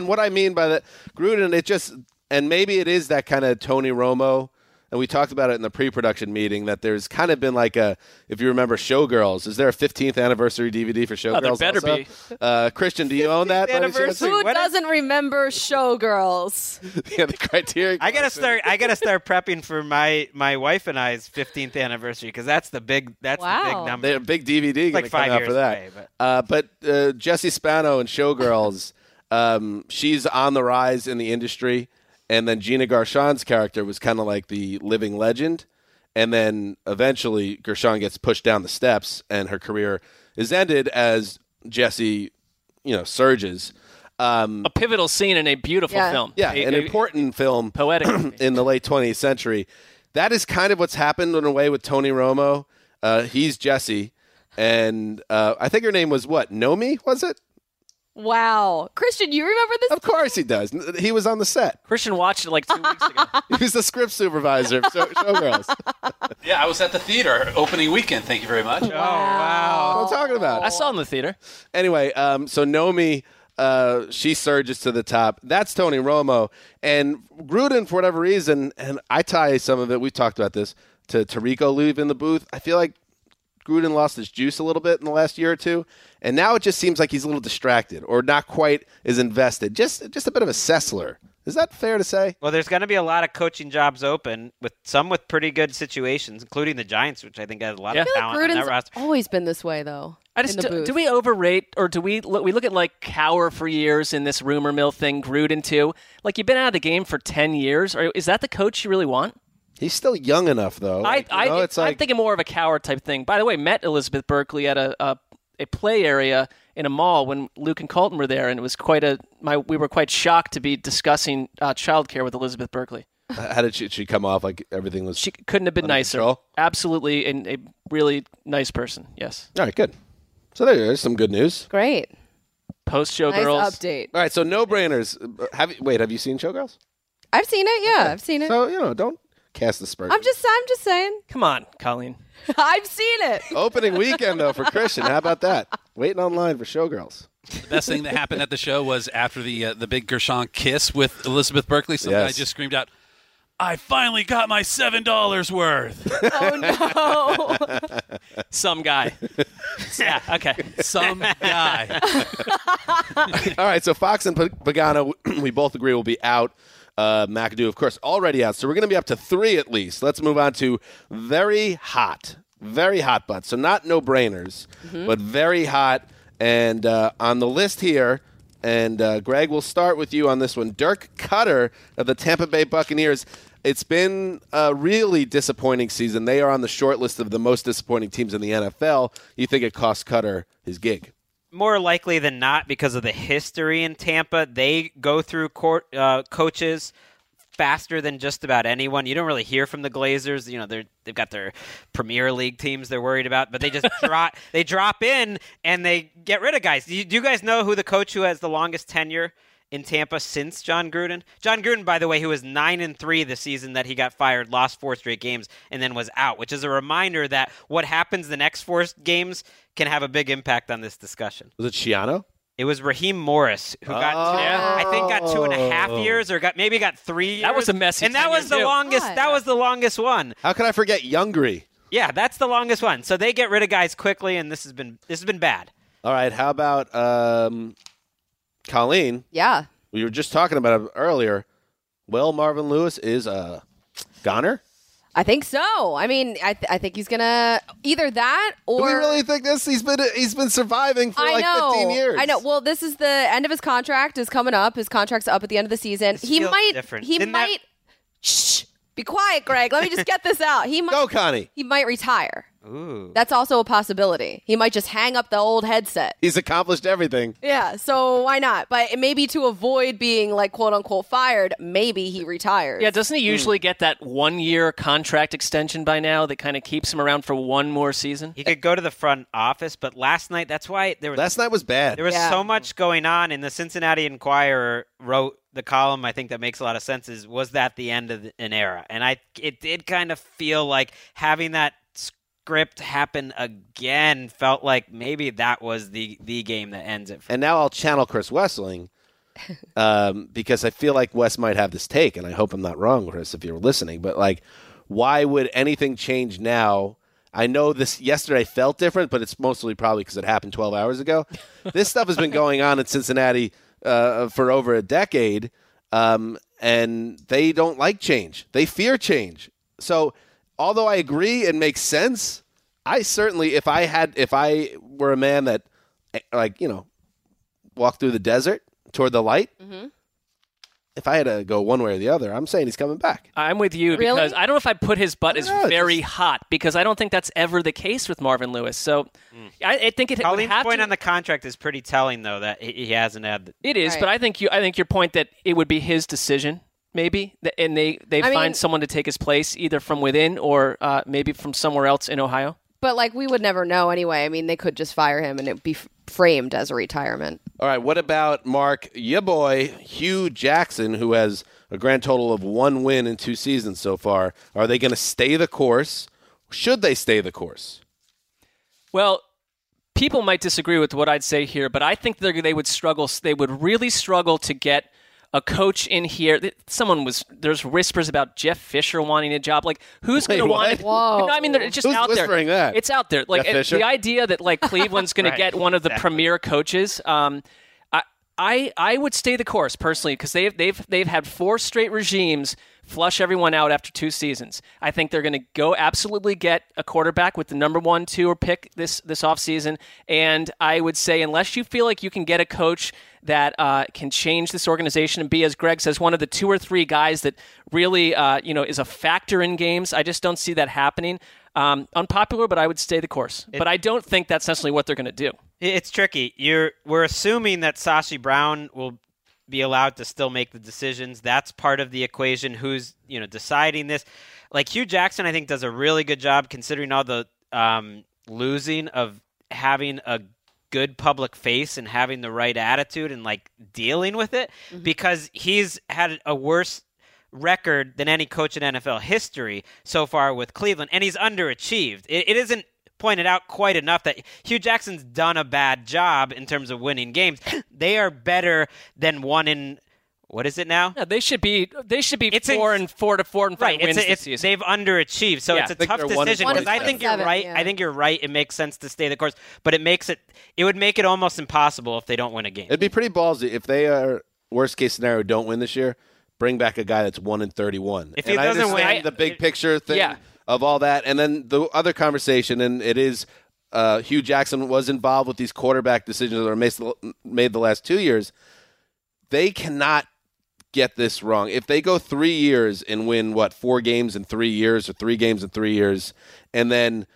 What I mean by that, Gruden, it just... And maybe it is that kind of Tony Romo, and we talked about it in the pre-production meeting, that there's kind of been like a, if you remember Showgirls, is there a 15th anniversary DVD for Showgirls? Oh, there better also be. Christian, do you own that? Who doesn't remember Showgirls? Yeah, the criteria. I gotta start prepping for my wife and I's 15th anniversary, because that's the big number. They're a big DVD. It's like 5 years for that. Away, but Jesse Spano and Showgirls, she's on the rise in the industry. And then Gina Gershon's character was kind of like the living legend. And then eventually Gershon gets pushed down the steps and her career is ended as Jesse, you know, surges. A pivotal scene in a beautiful film. Yeah, an important film. Poetic. In the late 20th century. That is kind of what's happened in a way with Tony Romo. He's Jesse. And I think her name was what? Nomi, was it? Wow. Christian, you remember this? Of course he does. He was on the set. Christian watched it like 2 weeks ago. He was the script supervisor of Showgirls. Yeah, I was at the theater opening weekend. Thank you very much. Wow. Oh, wow. What I'm talking about. I saw him in the theater. Anyway, so Nomi, she surges to the top. That's Tony Romo. And Gruden, for whatever reason, and I tie some of it, we've talked about this, to Tirico Louvre in the booth. I feel like Gruden lost his juice a little bit in the last year or two, and now it just seems like he's a little distracted or not quite as invested. Just a bit of a Sessler. Is that fair to say? Well, there's going to be a lot of coaching jobs open, with pretty good situations, including the Giants, which I think has a lot of talent. Gruden's on that roster. Always been this way, though. Do we overrate, or do we look at like Cowher for years in this rumor mill thing? Gruden too. Like, you've been out of the game for 10 years, or is that the coach you really want? He's still young enough, though. I'm thinking more of a coward type thing. By the way, met Elizabeth Berkley at a play area in a mall when Luke and Colton were there, and it was we were quite shocked to be discussing childcare with Elizabeth Berkley. How did she come off like everything was? She couldn't have been nicer. Control? Absolutely, and a really nice person. Yes. All right, good. So there's some good news. Great. Post Showgirls update. All right, so no-brainers. Have you seen Showgirls? I've seen it. Yeah, okay. I've seen it. So don't cast aspersions. I'm just saying. Come on, Colleen. I've seen it. Opening weekend though for Christian. How about that? Waiting online for Showgirls. The best thing that happened at the show was after the big Gershon kiss with Elizabeth Berkley. Something yes. I just screamed out. I finally got my $7 worth. Oh, no. Some guy. Yeah, okay. Some guy. All right, so Fox and Pagano, we both agree, will be out. McAdoo, of course, already out. So we're going to be up to three at least. Let's move on to very hot butts. So not no-brainers, but very hot. And on the list here, and Greg, we'll start with you on this one. Dirk Cutter of the Tampa Bay Buccaneers. It's been a really disappointing season. They are on the short list of the most disappointing teams in the NFL. You think it cost Cutter his gig? More likely than not, because of the history in Tampa. They go through coaches faster than just about anyone. You don't really hear from the Glazers. You know, they've got their Premier League teams they're worried about, but they just drop in and they get rid of guys. Do you guys know who the coach who has the longest tenure in Tampa since John Gruden? John Gruden, by the way, who was 9-3 the season that he got fired, lost 4 straight games, and then was out, which is a reminder that what happens the next 4 games can have a big impact on this discussion. Was it Shiano? It was Raheem Morris who got 2.5 years, or got 3 years. That was a messy, and that was the longest. That was the longest one. How could I forget Youngry? Yeah, that's the longest one. So they get rid of guys quickly, and this has been bad. All right, how about Colleen? Yeah, we were just talking about it earlier. Well, Marvin Lewis is a goner. I think so. I mean, I think he's gonna either that or. Do we really think this? He's been surviving for 15 years. I know. Well, this is the end of his contract is coming up. His contract's up at the end of the season. Shh. Be quiet, Greg. Let me just get this out. Go, Connie. He might retire. Ooh. That's also a possibility. He might just hang up the old headset. He's accomplished everything. Yeah, so why not? But maybe to avoid being, quote-unquote fired, maybe he retires. Yeah, doesn't he usually get that one-year contract extension by now that kind of keeps him around for one more season? He could go to the front office, but last night, that's why there was... Last night was bad. There was so much going on, and the Cincinnati Enquirer wrote the column, I think that makes a lot of sense, was that the end of an era? And it did kind of feel like having that script happen again felt like maybe that was the game that ends it. And now I'll channel Chris Wessling because I feel like Wes might have this take, and I hope I'm not wrong, Chris, if you're listening. But why would anything change now? I know this yesterday felt different, but it's mostly probably because it happened 12 hours ago. This stuff has been going on in Cincinnati for over a decade, and they don't like change. They fear change. So. Although I agree it makes sense, I certainly, if I were a man that, walked through the desert toward the light, if I had to go one way or the other, I'm saying he's coming back. I'm with you because I don't know if I put his butt as very hot because I don't think that's ever the case with Marvin Lewis. So I think it would have point on the contract is pretty telling, though, that he hasn't had. It is, right. But I think your point that it would be his decision. Maybe, and they find someone to take his place, either from within or maybe from somewhere else in Ohio. But we would never know anyway. I mean, they could just fire him and it would be framed as a retirement. All right, what about Mark, your boy, Hugh Jackson, who has a grand total of 1 win in 2 seasons so far. Are they going to stay the course? Should they stay the course? Well, people might disagree with what I'd say here, but I think they would struggle. They would really struggle to get a coach in here. There's whispers about Jeff Fisher wanting a job. Who's going to want? Whoa. No, I mean, it's just out there. Who's whispering that? It's out there. The idea that Cleveland's going to get one of the premier coaches. I would stay the course personally because they've had 4 straight regimes flush everyone out after two seasons. I think they're going to go absolutely get a quarterback with the number 1, 2 or pick this offseason. And I would say, unless you feel like you can get a coach that can change this organization and be, as Gregg says, one of the 2 or 3 guys that really is a factor in games, I just don't see that happening. Unpopular, but I would stay the course. But I don't think that's necessarily what they're going to do. It's tricky. We're assuming that Sashi Brown will be allowed to still make the decisions. That's part of the equation. Who's deciding this? Like Hugh Jackson, I think, does a really good job considering all the losing of having a good public face and having the right attitude and like dealing with it, mm-hmm. because he's had a worse record than any coach in NFL history so far with Cleveland, and he's underachieved. It isn't pointed out quite enough that Hugh Jackson's done a bad job in terms of winning games. They are better than 1 in what is it now? No, they should be. They should be 4-4 to 4-5 wins this season. They've underachieved, so it's a tough decision. Because I think you're right. Yeah. I think you're right. It makes sense to stay the course, but it would make it almost impossible if they don't win a game. It'd be pretty ballsy if they are worst case scenario don't win this year. Bring back a guy that's 1-31. If he doesn't win, the big picture thing of all that, and then the other conversation, and it is Hugh Jackson was involved with these quarterback decisions that were made the last 2 years. They cannot get this wrong. If they go 3 years and win, 4 games in 3 years or 3 games in 3 years, and then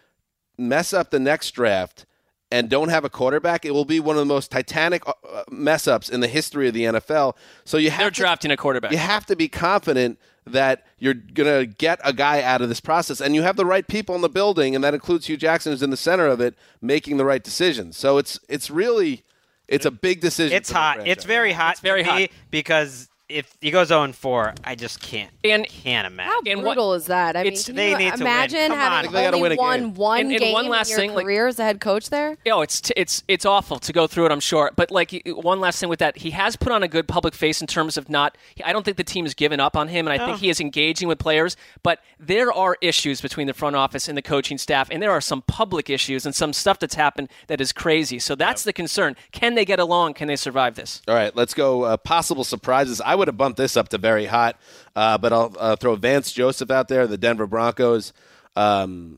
mess up the next draft and don't have a quarterback, it will be one of the most titanic mess-ups in the history of the NFL. So they're drafting a quarterback. You have to be confident that you're going to get a guy out of this process, and you have the right people in the building, and that includes Hugh Jackson, who's in the center of it, making the right decisions. So it's really – it's a big decision. It's hot. It's very hot. It's very hot. Because if he goes 0-4, I just can't imagine. How brutal is that? I mean, imagine having only won one game in your career as a head coach there? It's awful to go through it, I'm sure. But, one last thing with that. He has put on a good public face in terms of I don't think the team has given up on him, and I think he is engaging with players. But there are issues between the front office and the coaching staff, and there are some public issues and some stuff that's happened that is crazy. So that's the concern. Can they get along? Can they survive this? All right, let's go possible surprises. I would have bumped this up to very hot, but I'll throw Vance Joseph out there, the Denver Broncos.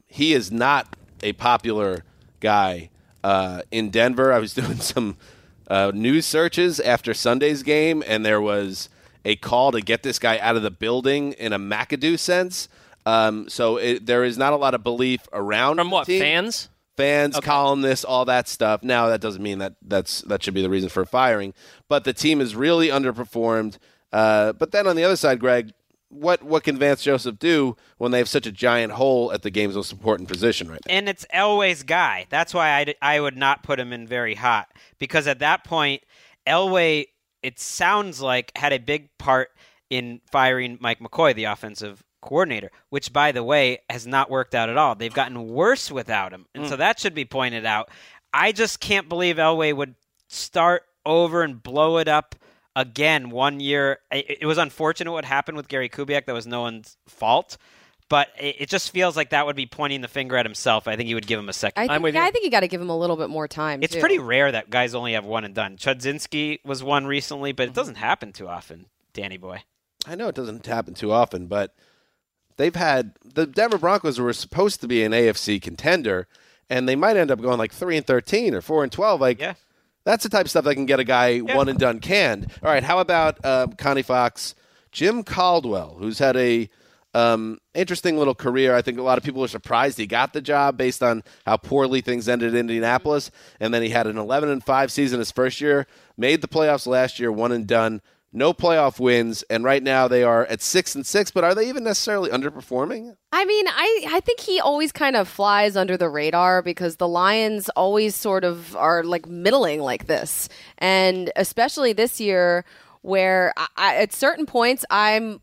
He is not a popular guy in Denver. I was doing some news searches after Sunday's game, and there was a call to get this guy out of the building in a McAdoo sense. There is not a lot of belief around. From what, fans? Fans, okay. Columnists, all that stuff. Now, that doesn't mean that should be the reason for firing, but the team is really underperformed. But then on the other side, Gregg, what can Vance Joseph do when they have such a giant hole at the game's most important position right now? And it's Elway's guy. That's why I would not put him in very hot, because at that point, Elway, it sounds like, had a big part in firing Mike McCoy, the offensive coordinator, which, by the way, has not worked out at all. They've gotten worse without him, and so that should be pointed out. I just can't believe Elway would start over and blow it up again 1 year. It was unfortunate what happened with Gary Kubiak. That was no one's fault, but it just feels like that would be pointing the finger at himself. I think you would give him a second. I think you got to give him a little bit more time. It's pretty rare that guys only have one and done. Chudzinski was one recently, but it doesn't happen too often, Danny boy. I know it doesn't happen too often, but they've had the Denver Broncos were supposed to be an AFC contender, and they might end up going 3-13 or 4-12. That's the type of stuff that can get a guy one and done canned. All right, how about Connie Fox, Jim Caldwell, who's had a interesting little career. I think a lot of people are surprised he got the job based on how poorly things ended in Indianapolis, and then he had an 11-5 season his first year, made the playoffs last year, one and done. No playoff wins, and right now they are at 6-6, but are they even necessarily underperforming? I mean, I think he always kind of flies under the radar because the Lions always sort of are middling like this, and especially this year where at certain points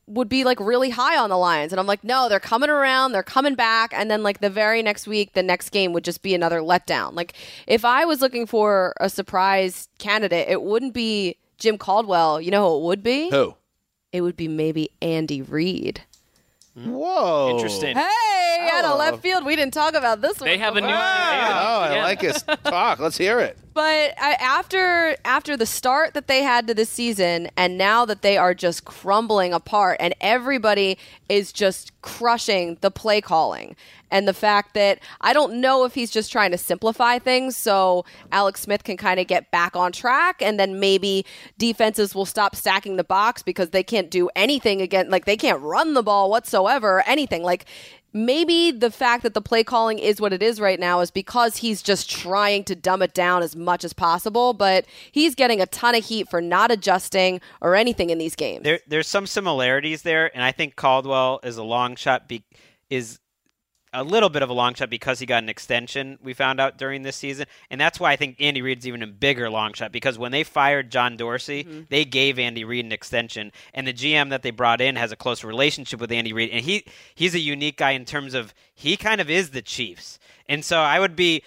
would be really high on the Lions, and I'm like, no, they're coming around, they're coming back, and then the very next week, the next game would just be another letdown. If I was looking for a surprise candidate, it wouldn't be Jim Caldwell. You know who it would be? Who? It would be maybe Andy Reid. Whoa. Interesting. Hey, out of left field. We didn't talk about this one. They have a new... Oh, I like his talk. Let's hear it. But after the start that they had to the season, and now that they are just crumbling apart, and everybody is just crushing the play calling, and the fact that I don't know if he's just trying to simplify things so Alex Smith can kind of get back on track, and then maybe defenses will stop stacking the box because they can't do anything again, like they can't run the ball whatsoever, anything like. Maybe the fact that the play calling is what it is right now is because he's just trying to dumb it down as much as possible, but he's getting a ton of heat for not adjusting or anything in these games. There's some similarities there, and I think Caldwell is a long shot, is a little bit of a long shot because he got an extension, we found out during this season, and that's why I think Andy Reid's even a bigger long shot, because when they fired John Dorsey, mm-hmm. they gave Andy Reid an extension, and the GM that they brought in has a close relationship with Andy Reid, and he's a unique guy in terms of he kind of is the Chiefs, and so I would be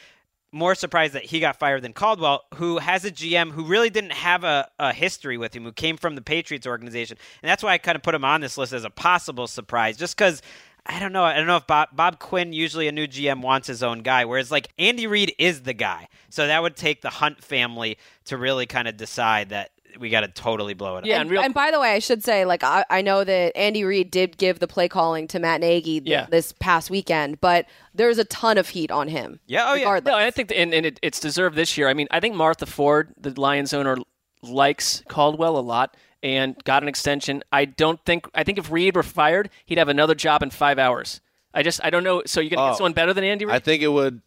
more surprised that he got fired than Caldwell, who has a GM who really didn't have a history with him, who came from the Patriots organization, and that's why I kind of put him on this list as a possible surprise, just because I don't know. I don't know if Bob Quinn, usually a new GM, wants his own guy, whereas like Andy Reid is the guy. So that would take the Hunt family to really kind of decide that we got to totally blow it up. Yeah, and by the way, I should say, like, I know that Andy Reid did give the play calling to Matt Nagy this past weekend, but there's a ton of heat on him. Yeah, regardless. No, I think it's deserved this year. I mean, I think Martha Ford, the Lions owner, likes Caldwell a lot and got an extension. I think if Reid were fired, he'd have another job in 5 hours. I don't know. So you're going to get someone better than Andy Reid? I think it would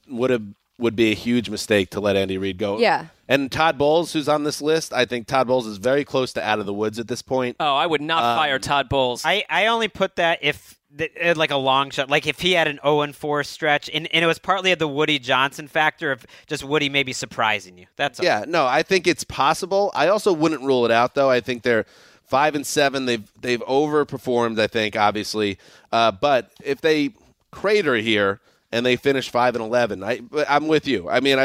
be a huge mistake to let Andy Reid go. Yeah. And Todd Bowles, who's on this list, I think Todd Bowles is very close to out of the woods at this point. Oh, I would not fire Todd Bowles. I only put that if like a long shot, like if he had an 0-4 stretch, and it was partly at the Woody Johnson factor of just Woody maybe surprising you. That's all. Yeah, no, I think it's possible. I also wouldn't rule it out, though. I think they're 5-7. They've overperformed, I think, obviously. But if they crater here and they finish 5-11, I'm with you. I mean,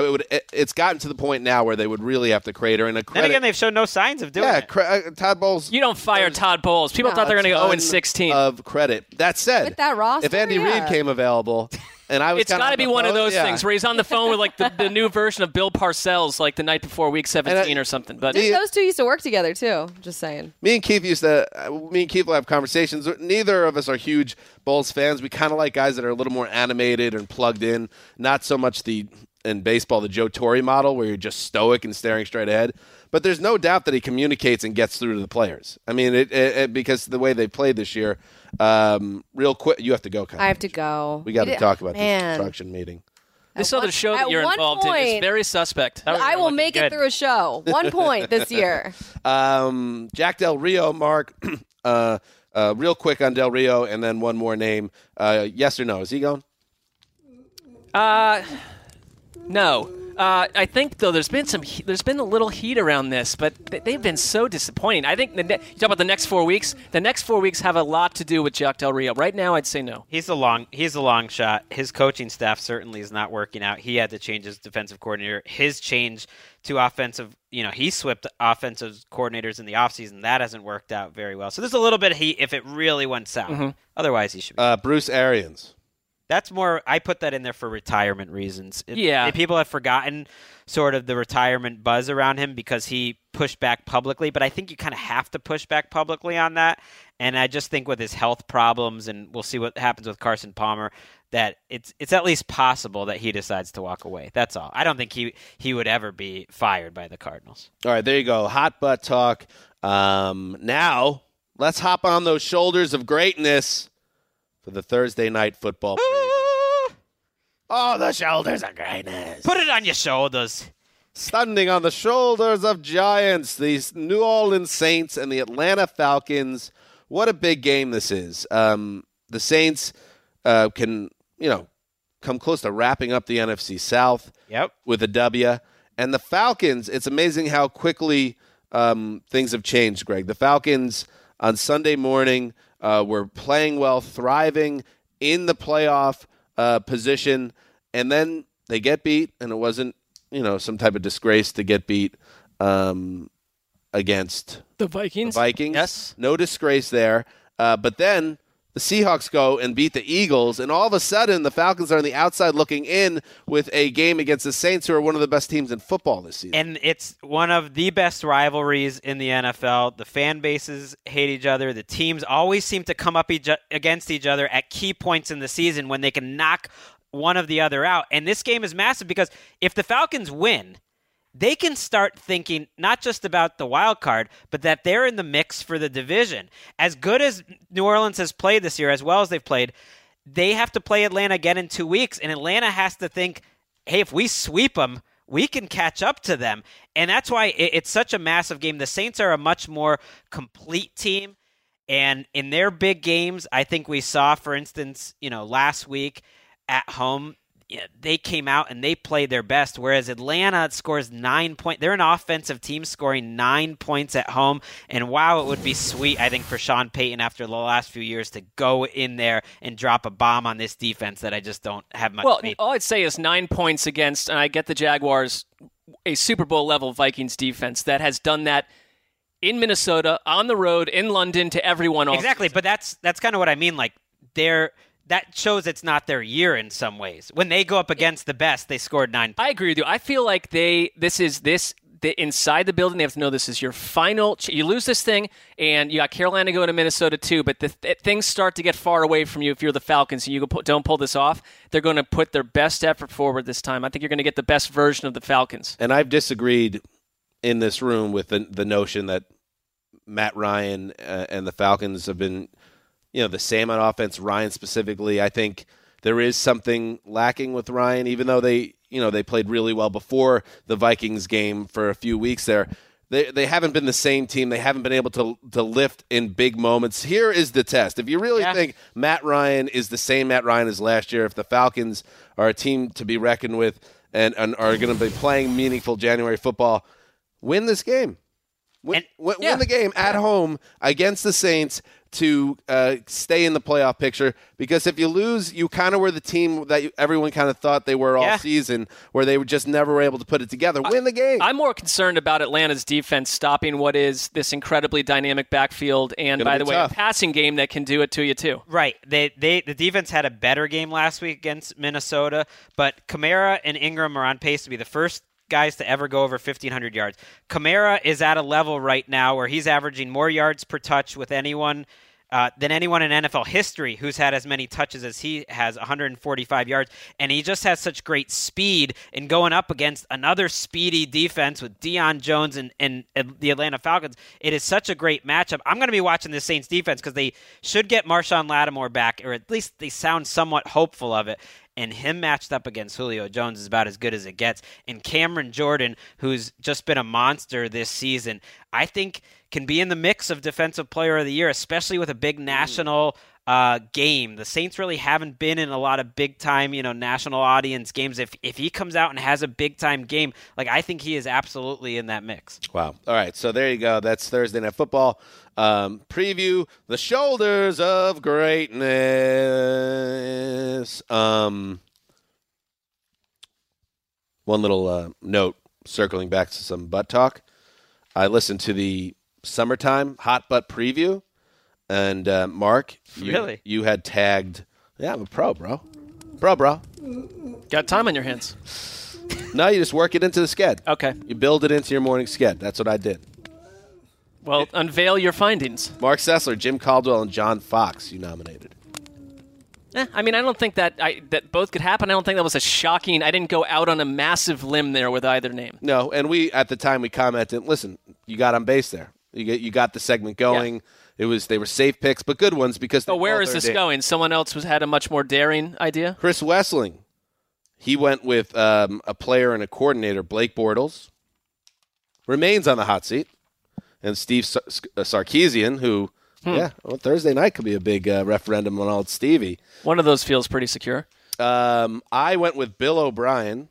it's gotten to the point now where they would really have to crater. And then again, they've shown no signs of doing it. Todd Bowles. You don't fire Todd Bowles. People thought they're going to go 0-16. Of credit. That said, with that roster, if Andy Reid came available, and I was it's got to be one of those things where he's on the phone with like the new version of Bill Parcells, like the night before Week 17 or something. But those two used to work together too. Just saying. Me and Keith will have conversations. Neither of us are huge Bowles fans. We kind of like guys that are a little more animated and plugged in. Not so much in baseball the Joe Torre model where you're just stoic and staring straight ahead. But there's no doubt that he communicates and gets through to the players. I mean, because the way they played this year, real quick, you have to go, Kyle. I have to go. We got to talk about this construction meeting. This other show that you're involved in is very suspect. I will make it through a show. 1 point this year. Jack Del Rio, Mark. Real quick on Del Rio, and then one more name. Yes or no? Is he going? No. I think though there's been a little heat around this, but they've been so disappointing. I think you talk about the next 4 weeks. The next 4 weeks have a lot to do with Jack Del Rio. Right now, I'd say no. He's a long shot. His coaching staff certainly is not working out. He had to change his defensive coordinator. His change to offensive, he swept offensive coordinators in the offseason. That hasn't worked out very well. So there's a little bit of heat if it really went south. Mm-hmm. Otherwise, he should be. Bruce Arians. That's more, I put that in there for retirement reasons. People have forgotten sort of the retirement buzz around him because he pushed back publicly, but I think you kind of have to push back publicly on that. And I just think with his health problems, and we'll see what happens with Carson Palmer, that it's at least possible that he decides to walk away. That's all. I don't think he would ever be fired by the Cardinals. All right, there you go. Hot butt talk. Now, let's hop on those shoulders of greatness for the Thursday night football preview. Oh, the shoulders of greatness. Put it on your shoulders. Standing on the shoulders of giants, these New Orleans Saints and the Atlanta Falcons. What a big game this is. The Saints can, come close to wrapping up the NFC South with a W. And the Falcons, it's amazing how quickly things have changed, Greg. The Falcons on Sunday morning were playing well, thriving in the playoff position, and then they get beat, and it wasn't, some type of disgrace to get beat against the Vikings. Yes, no disgrace there. But then the Seahawks go and beat the Eagles, and all of a sudden the Falcons are on the outside looking in with a game against the Saints, who are one of the best teams in football this season. And it's one of the best rivalries in the NFL. The fan bases hate each other. The teams always seem to come up against each other at key points in the season when they can knock one of the other out. And this game is massive because if the Falcons win, they can start thinking not just about the wild card, but that they're in the mix for the division. As good as New Orleans has played this year, as well as they've played, they have to play Atlanta again in 2 weeks, and Atlanta has to think, hey, if we sweep them, we can catch up to them. And that's why it's such a massive game. The Saints are a much more complete team, and in their big games, I think we saw, for instance, last week at home, they came out and they played their best, whereas Atlanta scores 9 points. They're an offensive team scoring 9 points at home, and wow, it would be sweet, I think, for Sean Payton after the last few years to go in there and drop a bomb on this defense that I just don't have much faith. All I'd say is 9 points against, and I get the Jaguars, a Super Bowl-level Vikings defense that has done that in Minnesota, on the road, in London, to everyone else. Exactly, but that's kind of what I mean. Like, they're... That shows it's not their year in some ways. When they go up against the best, they scored 9 points. I agree with you. I feel like inside the building, they have to know this is your final. You lose this thing, and you got Carolina going to Minnesota too, but things start to get far away from you if you're the Falcons and you don't pull this off. They're going to put their best effort forward this time. I think you're going to get the best version of the Falcons. And I've disagreed in this room with the notion that Matt Ryan and the Falcons have been – the same on offense, Ryan specifically. I think there is something lacking with Ryan, even though they played really well before the Vikings game for a few weeks there. They haven't been the same team. They haven't been able to lift in big moments. Here is the test. If you really think Matt Ryan is the same Matt Ryan as last year, if the Falcons are a team to be reckoned with and are going to be playing meaningful January football, win this game. Win the game at home against the Saints to stay in the playoff picture, because if you lose, you kind of were the team that everyone kind of thought they were all season, where they were just never were able to put it together. Win the game. I'm more concerned about Atlanta's defense stopping what is this incredibly dynamic backfield, and by the way, a passing game that can do it to you too. Right. The defense had a better game last week against Minnesota, but Kamara and Ingram are on pace to be the first guys to ever go over 1,500 yards. Kamara is at a level right now where he's averaging more yards per touch with anyone than anyone in NFL history who's had as many touches as he has, 145 yards. And he just has such great speed, and going up against another speedy defense with Deion Jones and the Atlanta Falcons, it is such a great matchup. I'm going to be watching the Saints defense because they should get Marshawn Lattimore back, or at least they sound somewhat hopeful of it. And him matched up against Julio Jones is about as good as it gets. And Cameron Jordan, who's just been a monster this season, I think can be in the mix of Defensive Player of the Year, especially with a big national game. The Saints really haven't been in a lot of big-time, national audience games. If he comes out and has a big-time game, I think he is absolutely in that mix. Wow. All right, so there you go. That's Thursday Night Football. Preview the shoulders of greatness. One little note, circling back to some butt talk. I listened to the summertime hot butt preview, and Mark, you had tagged. Yeah, I'm a pro, bro. Got time on your hands. No, you just work it into the sked. Okay, you build it into your morning sked. That's what I did. Well, unveil your findings. Marc Sessler, Jim Caldwell, and John Fox you nominated. I don't think that both could happen. I don't think that was a shocking. I didn't go out on a massive limb there with either name. No, and we, at the time, we commented, listen, you got on base there. You got the segment going. Yeah. They were safe picks, but good ones because they where is this going? Someone else had a much more daring idea? Chris Wessling. He went with a player and a coordinator, Blake Bortles. Remains on the hot seat. And Steve Sarkisian, who, Thursday night could be a big referendum on old Stevie. One of those feels pretty secure. I went with Bill O'Brien,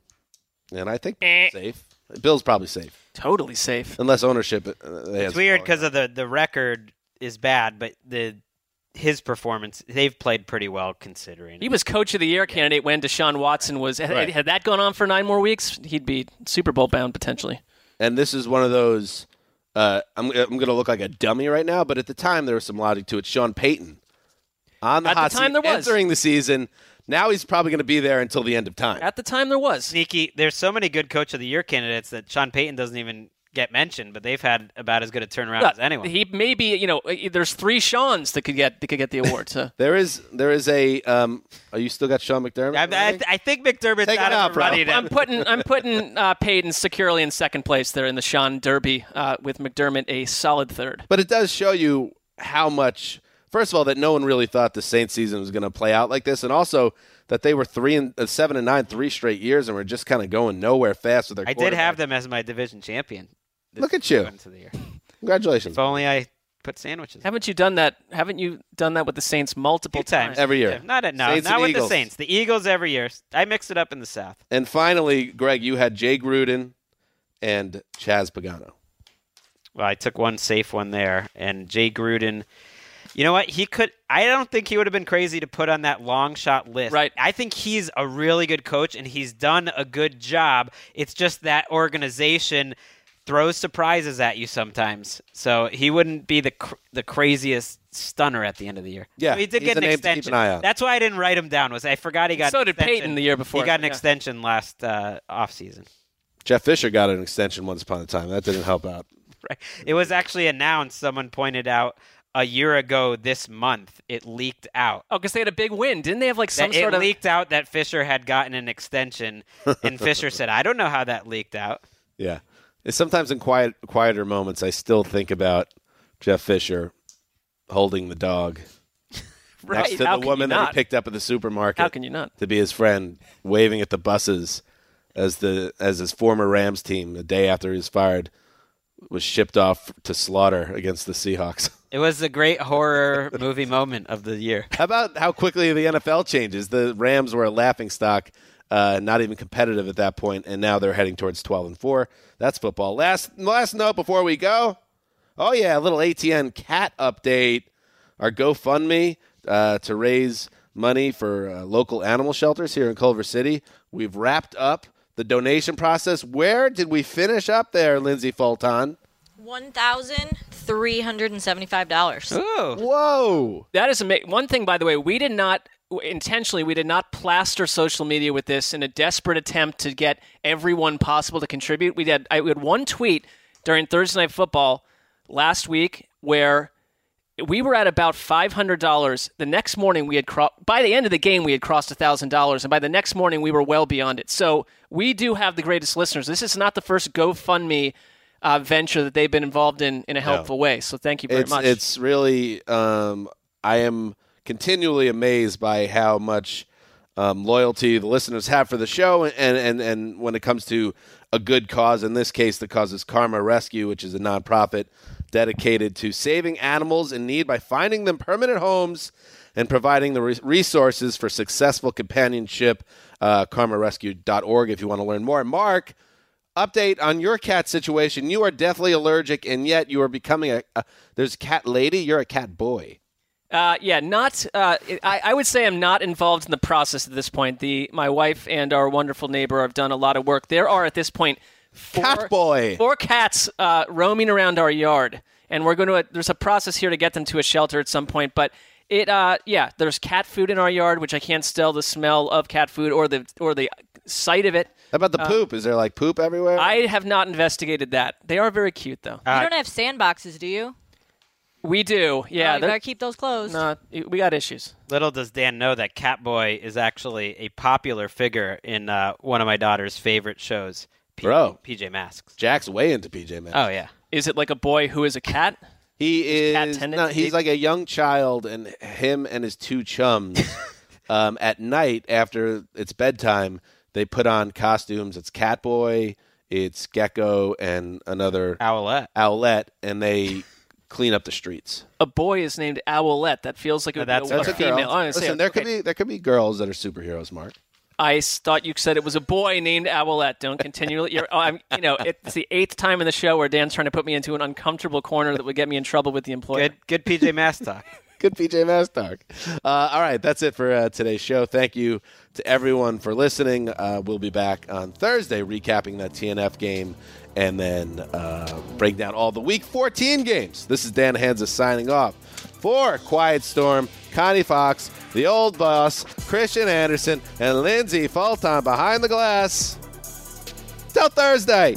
and I think safe. Bill's probably safe. Totally safe. Unless ownership. It's weird because of the record is bad, but his performance, they've played pretty well considering. He was Coach of the Year candidate when Deshaun Watson was. Right. Had that gone on for 9 more weeks, he'd be Super Bowl bound potentially. And this is one of those... I'm going to look like a dummy right now, but at the time there was some logic to it. Sean Payton On the hot seat entering the season. Now he's probably going to be there until the end of time. At the time there was. Sneaky. There's so many good Coach of the Year candidates that Sean Payton doesn't even get mentioned, but they've had about as good a turnaround as anyone. He maybe, you know, there's three Seans that could get the award. So. there is a. Are you still got Sean McDermott? I think McDermott's Take out of the running. I'm putting Payton securely in second place there in the Sean Derby with McDermott a solid third. But it does show you how much. First of all, that no one really thought the Saints season was going to play out like this, and also that they were 7-9 3 straight years and were just kind of going nowhere fast with their quarterback. I did have them as my division champion. Look at you! Into the year. Congratulations! If only I put sandwiches. Haven't you done that? Haven't you done that with the Saints multiple times? Every year. Yeah, not with the Saints. The Eagles every year. I mixed it up in the South. And finally, Greg, you had Jay Gruden and Chaz Pagano. Well, I took one safe one there, and Jay Gruden. You know what? He could. I don't think he would have been crazy to put on that long shot list. Right. I think he's a really good coach, and he's done a good job. It's just that organization throws surprises at you sometimes, so he wouldn't be the craziest stunner at the end of the year. Yeah, so he did get an extension. Keep an eye on. That's why I didn't write him down. I forgot he got. So did Payton the year before. He got an extension last offseason. Jeff Fisher got an extension once upon a time. That didn't help out. Right. It was actually announced. Someone pointed out. A year ago this month, it leaked out. Oh, because they had a big win. Didn't they have It leaked out that Fisher had gotten an extension, and Fisher said, I don't know how that leaked out. Yeah. Sometimes in quieter moments, I still think about Jeff Fisher holding the dog right. next to the woman that he picked up at the supermarket. How can you not? To be his friend, waving at the buses as his former Rams team the day after he was fired was shipped off to slaughter against the Seahawks. It was the great horror movie moment of the year. How about how quickly the NFL changes? The Rams were a laughingstock, not even competitive at that point, and now they're heading towards 12-4. That's football. Last note before we go. Oh, yeah, a little ATN cat update. Our GoFundMe to raise money for local animal shelters here in Culver City. We've wrapped up the donation process. Where did we finish up there, Lindsay Fulton? $1,375. Whoa! That is amazing. One thing, by the way, we did not plaster social media with this in a desperate attempt to get everyone possible to contribute. We had one tweet during Thursday Night Football last week where we were at about $500. The next morning, by the end of the game, we had crossed $1,000, and by the next morning, we were well beyond it. So we do have the greatest listeners. This is not the first GoFundMe venture that they've been involved in a helpful way. So thank you very much. It's really, I am continually amazed by how much loyalty the listeners have for the show. And when it comes to a good cause, in this case, the cause is Karma Rescue, which is a nonprofit dedicated to saving animals in need by finding them permanent homes and providing the resources for successful companionship. KarmaRescue.org if you want to learn more. Mark, update on your cat situation. You are deathly allergic, and yet you are becoming there's a cat lady. You're a cat boy. I would say I'm not involved in the process at this point. My wife and our wonderful neighbor have done a lot of work. There are at this point four cats roaming around our yard, and we're going to. There's a process here to get them to a shelter at some point, but. There's cat food in our yard, which I can't tell the smell of cat food or the sight of it. How about the poop? Is there like poop everywhere? I have not investigated that. They are very cute, though. You don't have sandboxes, do you? We do, yeah. You better keep those closed. No, we got issues. Little does Dan know that Catboy is actually a popular figure in one of my daughter's favorite shows, PJ Masks. Jack's way into PJ Masks. Oh, yeah. Is it like a boy who is a cat? He's like a young child, and him and his two chums at night after it's bedtime, they put on costumes. It's Catboy, it's Gecko, and another Owlette, and they clean up the streets. A boy is named Owlette. That feels like that's a female. Listen, there could be girls that are superheroes, Mark. I thought you said it was a boy named Owlette. Don't continually. It's the eighth time in the show where Dan's trying to put me into an uncomfortable corner that would get me in trouble with the employer. Good PJ Masks talk. Good PJ Masks talk. All right, that's it for today's show. Thank you to everyone for listening. We'll be back on Thursday recapping that TNF game and then break down all the Week 14 games. This is Dan Hanzus signing off for Quiet Storm, Connie Fox, the Old Boss, Christian Anderson, and Lindsay Fulton behind the glass. Till Thursday.